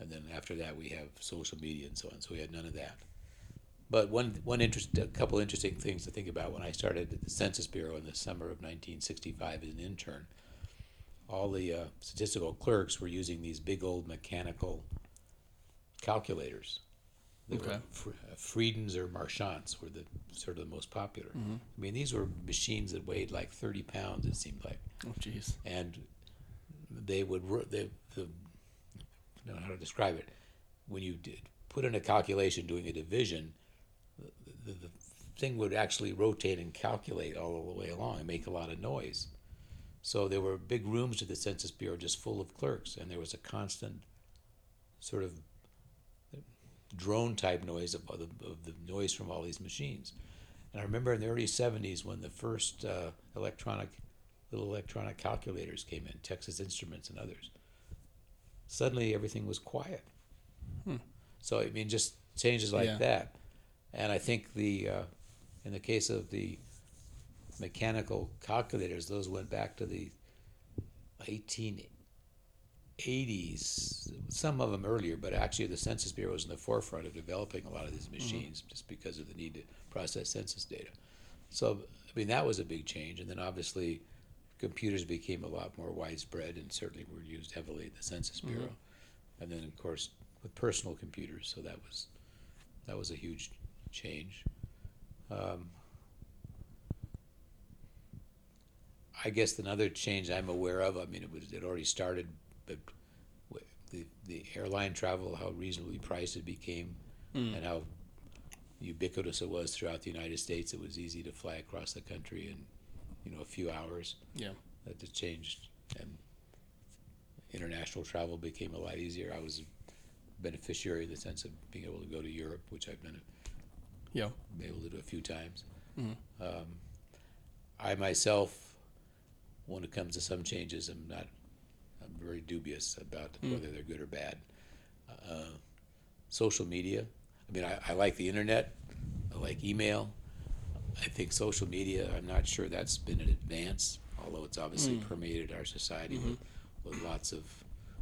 And then after that, we have social media and so on. So we had none of that. But one one interest, a couple interesting things to think about. When I started at the Census Bureau in the summer of nineteen sixty-five as an intern, all the uh, statistical clerks were using these big old mechanical calculators. They okay. were fr- uh, Friedens or Marchants were the sort of the most popular. Mm-hmm. I mean, these were machines that weighed like thirty pounds, it seemed like. Oh, jeez. And they would, they, the, I don't know how to describe it. When you did put in a calculation doing a division, The, the thing would actually rotate and calculate all the way along and make a lot of noise. So there were big rooms to the Census Bureau just full of clerks, and there was a constant sort of drone type noise of, of, the, of the noise from all these machines. And I remember in the early seventies when the first uh, electronic, little electronic calculators came in, Texas Instruments and others. Suddenly everything was quiet. Hmm. So, I mean, just changes like yeah. that. And I think the, uh, in the case of the mechanical calculators, those went back to the eighteen eighties, some of them earlier, but actually the Census Bureau was in the forefront of developing a lot of these machines mm-hmm. just because of the need to process census data. So, I mean, that was a big change. And then obviously computers became a lot more widespread and certainly were used heavily at the Census Bureau. Mm-hmm. And then, of course, with personal computers, so that was that was a huge change. Um, I guess another change I'm aware of, I mean, it was it already started, but the the airline travel, how reasonably priced it became, mm. and how ubiquitous it was throughout the United States. It was easy to fly across the country in, you know, a few hours. Yeah, that just changed, and international travel became a lot easier. I was a beneficiary in the sense of being able to go to Europe, which I've been yeah able to do a few times. Mm-hmm. Um, I myself. When it comes to some changes, I'm not, I'm very dubious about mm. whether they're good or bad. Uh, social media, I mean, I, I like the internet, I like email. I think social media, I'm not sure that's been an advance, although it's obviously mm. permeated our society mm-hmm. with, with lots of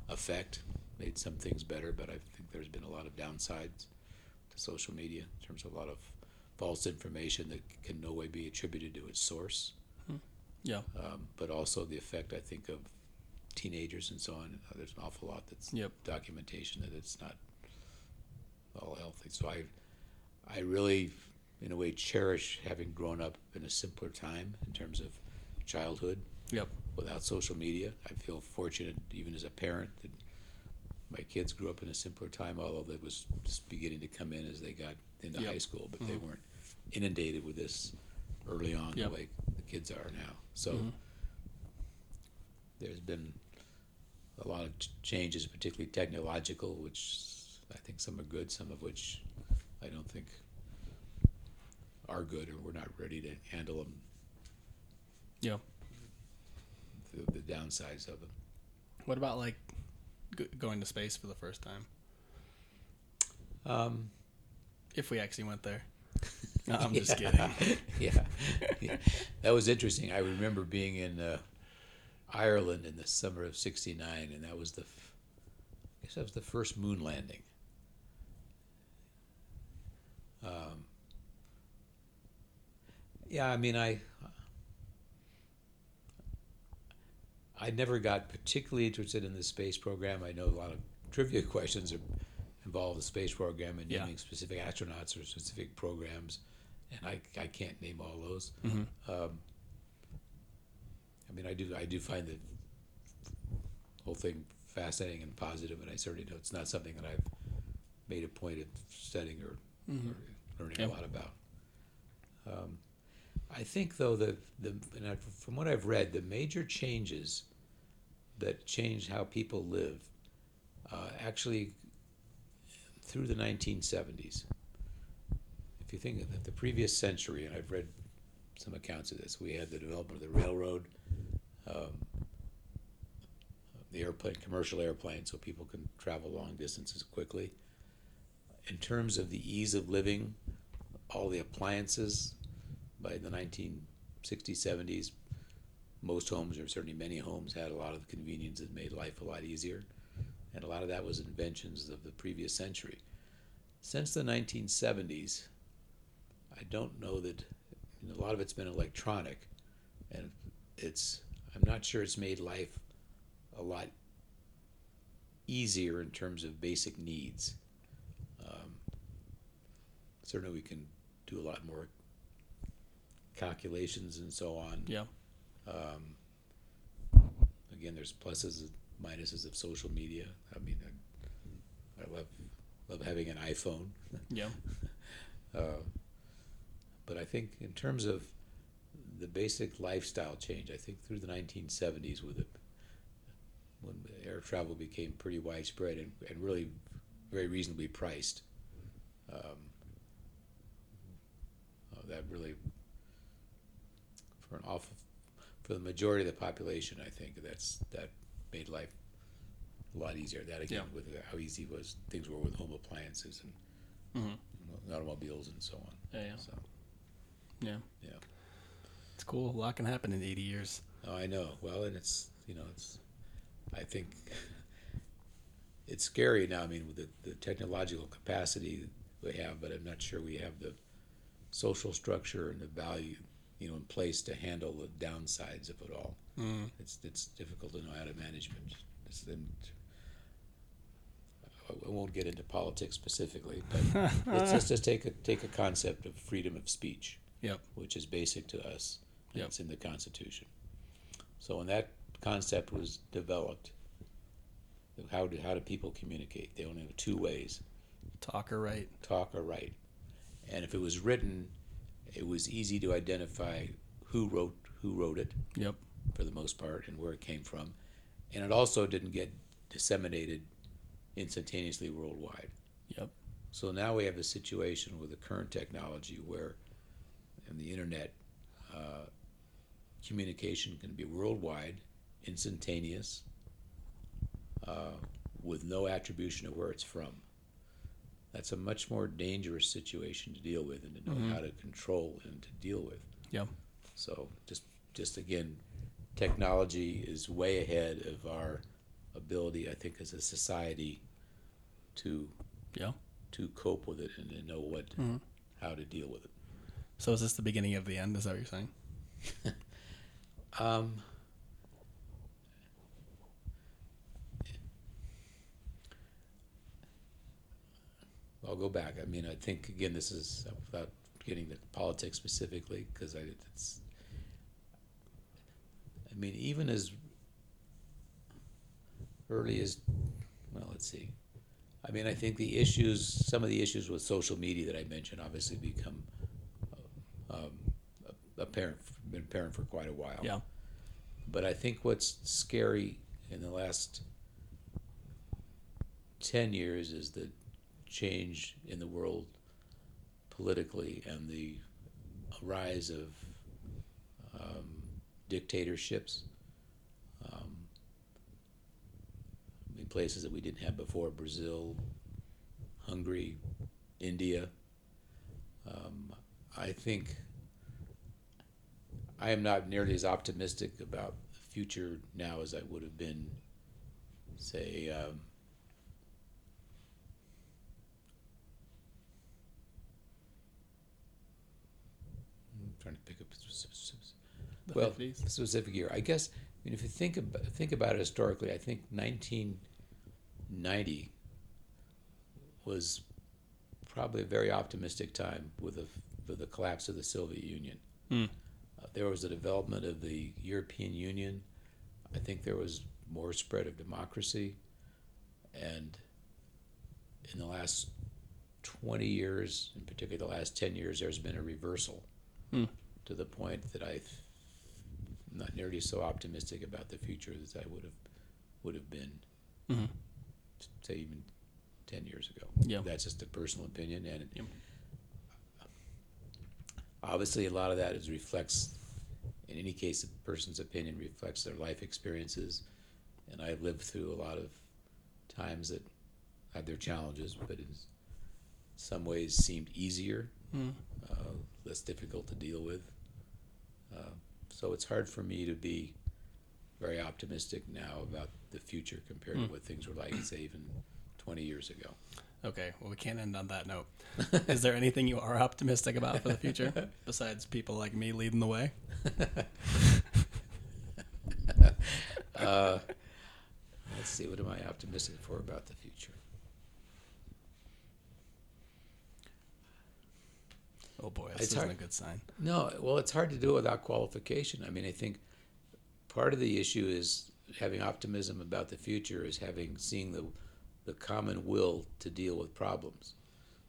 effect, made some things better, but I think there's been a lot of downsides to social media in terms of a lot of false information that can no way be attributed to its source. Yeah, um, but also the effect, I think, of teenagers and so on. There's an awful lot that's yep. documentation that it's not all healthy. So I, I really, in a way, cherish having grown up in a simpler time in terms of childhood. Yep. Without social media, I feel fortunate, even as a parent, that my kids grew up in a simpler time. Although that was just beginning to come in as they got into yep. high school, but mm-hmm. they weren't inundated with this early on yep. the way the kids are now. So mm-hmm. there's been a lot of t- changes, particularly technological, which I think some are good, some of which I don't think are good, or we're not ready to handle them. Yeah. The, the downsides of them. What about like g- going to space for the first time? Um, if we actually went there. No, I'm yeah. just kidding. yeah. yeah. That was interesting. I remember being in uh, Ireland in the summer of sixty-nine, and that was the, f- I guess that was the first moon landing. Um, yeah, I mean, I, I never got particularly interested in the space program. I know a lot of trivia questions are involved the space program and naming yeah. specific astronauts or specific programs. And I, I can't name all those. Mm-hmm. Um, I mean, I do I do find the whole thing fascinating and positive, and I certainly know it's not something that I've made a point of studying or, mm-hmm. or learning yep. a lot about. Um, I think, though, the the and I, from what I've read, the major changes that changed how people live uh, actually through the nineteen seventies. If you think of the previous century, and I've read some accounts of this, we had the development of the railroad, um, the airplane, commercial airplane, so people can travel long distances quickly. In terms of the ease of living, all the appliances, by the nineteen sixties, seventies, most homes, or certainly many homes, had a lot of convenience that made life a lot easier. And a lot of that was inventions of the previous century. Since the nineteen seventies, I don't know that, you know, a lot of it's been electronic, and it's, I'm not sure it's made life a lot easier in terms of basic needs. Um, certainly we can do a lot more calculations and so on. Yeah. Um, again, there's pluses and minuses of social media. I mean, I, I love love having an iPhone. Yeah. uh, But I think in terms of the basic lifestyle change, I think through the nineteen seventies, with the, when air travel became pretty widespread and, and really very reasonably priced, um, uh, that really, for an awful, for the majority of the population, I think that's that made life a lot easier. That again, yeah. with how easy it was things were with home appliances and, mm-hmm. and automobiles and so on. Yeah, yeah. So, yeah. Yeah. It's cool. A lot can happen in eighty years. Oh, I know. Well, and it's you know it's, I think. It's scary now. I mean, with the, the technological capacity we have, but I'm not sure we have the social structure and the value, you know, in place to handle the downsides of it all. Mm. It's it's difficult to know how to manage it. I won't get into politics specifically, but let's just, just take a take a concept of freedom of speech, yep. which is basic to us. And yep. It's in the Constitution. So when that concept was developed. How do how do people communicate? They only have two ways: talk or write. Talk or write, and if it was written, it was easy to identify who wrote who wrote it. Yep. For the most part, and where it came from, and it also didn't get disseminated instantaneously worldwide. Yep. So now we have a situation with the current technology where, and the internet, uh, communication can be worldwide, instantaneous. Uh, with no attribution of where it's from. That's a much more dangerous situation to deal with and to know mm-hmm. how to control and to deal with. Yeah. So just just again, technology is way ahead of our ability, I think, as a society to yeah. to cope with it and, and know what mm-hmm. how to deal with it. So is this the beginning of the end? Is that what you're saying? um I'll go back. I mean, I think, again, this is without getting into politics specifically, because I, it's, I mean, even as early as, well, let's see. I mean, I think the issues, some of the issues with social media that I mentioned obviously become um, apparent, been apparent for quite a while. Yeah. But I think what's scary in the last ten years is that change in the world politically and the rise of um, dictatorships um, in places that we didn't have before, Brazil, Hungary, India. Um, I think I am not nearly as optimistic about the future now as I would have been, say, um, trying to pick up well a specific year. I guess I mean if you think about think about it historically, I think nineteen ninety was probably a very optimistic time with the with the collapse of the Soviet Union. Mm. Uh, there was the development of the European Union. I think there was more spread of democracy, and in the last twenty years, in particular the last ten years, there's been a reversal. Hmm. To the point that I'm not nearly so optimistic about the future as I would have would have been, mm-hmm. say, even ten years ago. Yeah. That's just a personal opinion. And yeah. obviously a lot of that is reflects, in any case, a person's opinion reflects their life experiences. And I've lived through a lot of times that had their challenges, but in some ways seemed easier. Mm. Uh, that's difficult to deal with. Uh, so it's hard for me to be very optimistic now about the future compared mm. to what things were like, say, even twenty years ago. Okay, well, we can't end on that note. Is there anything you are optimistic about for the future besides people like me leading the way? uh, let's see, what am I optimistic for about the future? Oh boy, this isn't a good sign. No, well, it's hard to do it without qualification. I mean, I think part of the issue is having optimism about the future is having seeing the the common will to deal with problems.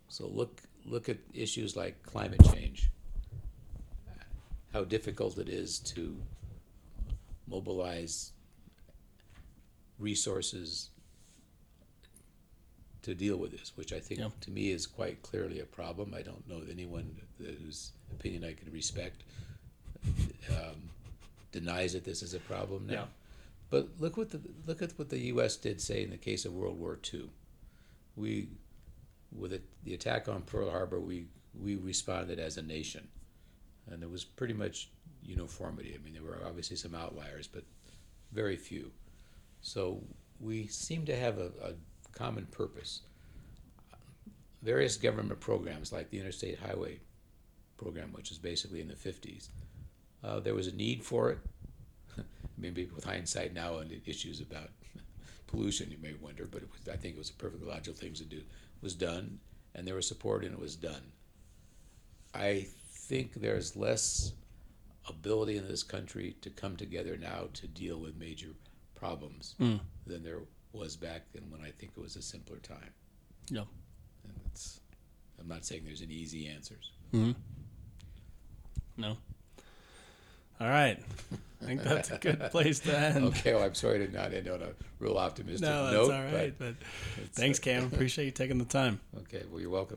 So look look at issues like climate change, how difficult it is to mobilize resources to deal with this, which I think yeah. to me is quite clearly a problem. I don't know anyone whose opinion I could respect um, denies that this is a problem now. Yeah. But look what the, look at what the U S did say in the case of World War Two. We, with it, the attack on Pearl Harbor, we we responded as a nation, and there was pretty much uniformity. I mean, there were obviously some outliers, but very few. So we seem to have a, a common purpose. Various government programs like the Interstate Highway Program, which is basically in the fifties, uh, there was a need for it. Maybe with hindsight now and issues about pollution, you may wonder, but it was, I think it was a perfectly logical thing to do. It was done, and there was support, and it was done. I think there's less ability in this country to come together now to deal with major problems mm. than there was back then, when I think it was a simpler time. Yeah. And it's, I'm not saying there's any easy answers. Mm-hmm. No. All right. I think that's a good place to end. Okay, well, I'm sorry to not end on a real optimistic no, note. No, that's all right. But but thanks, Cam. Appreciate you taking the time. Okay, well, you're welcome.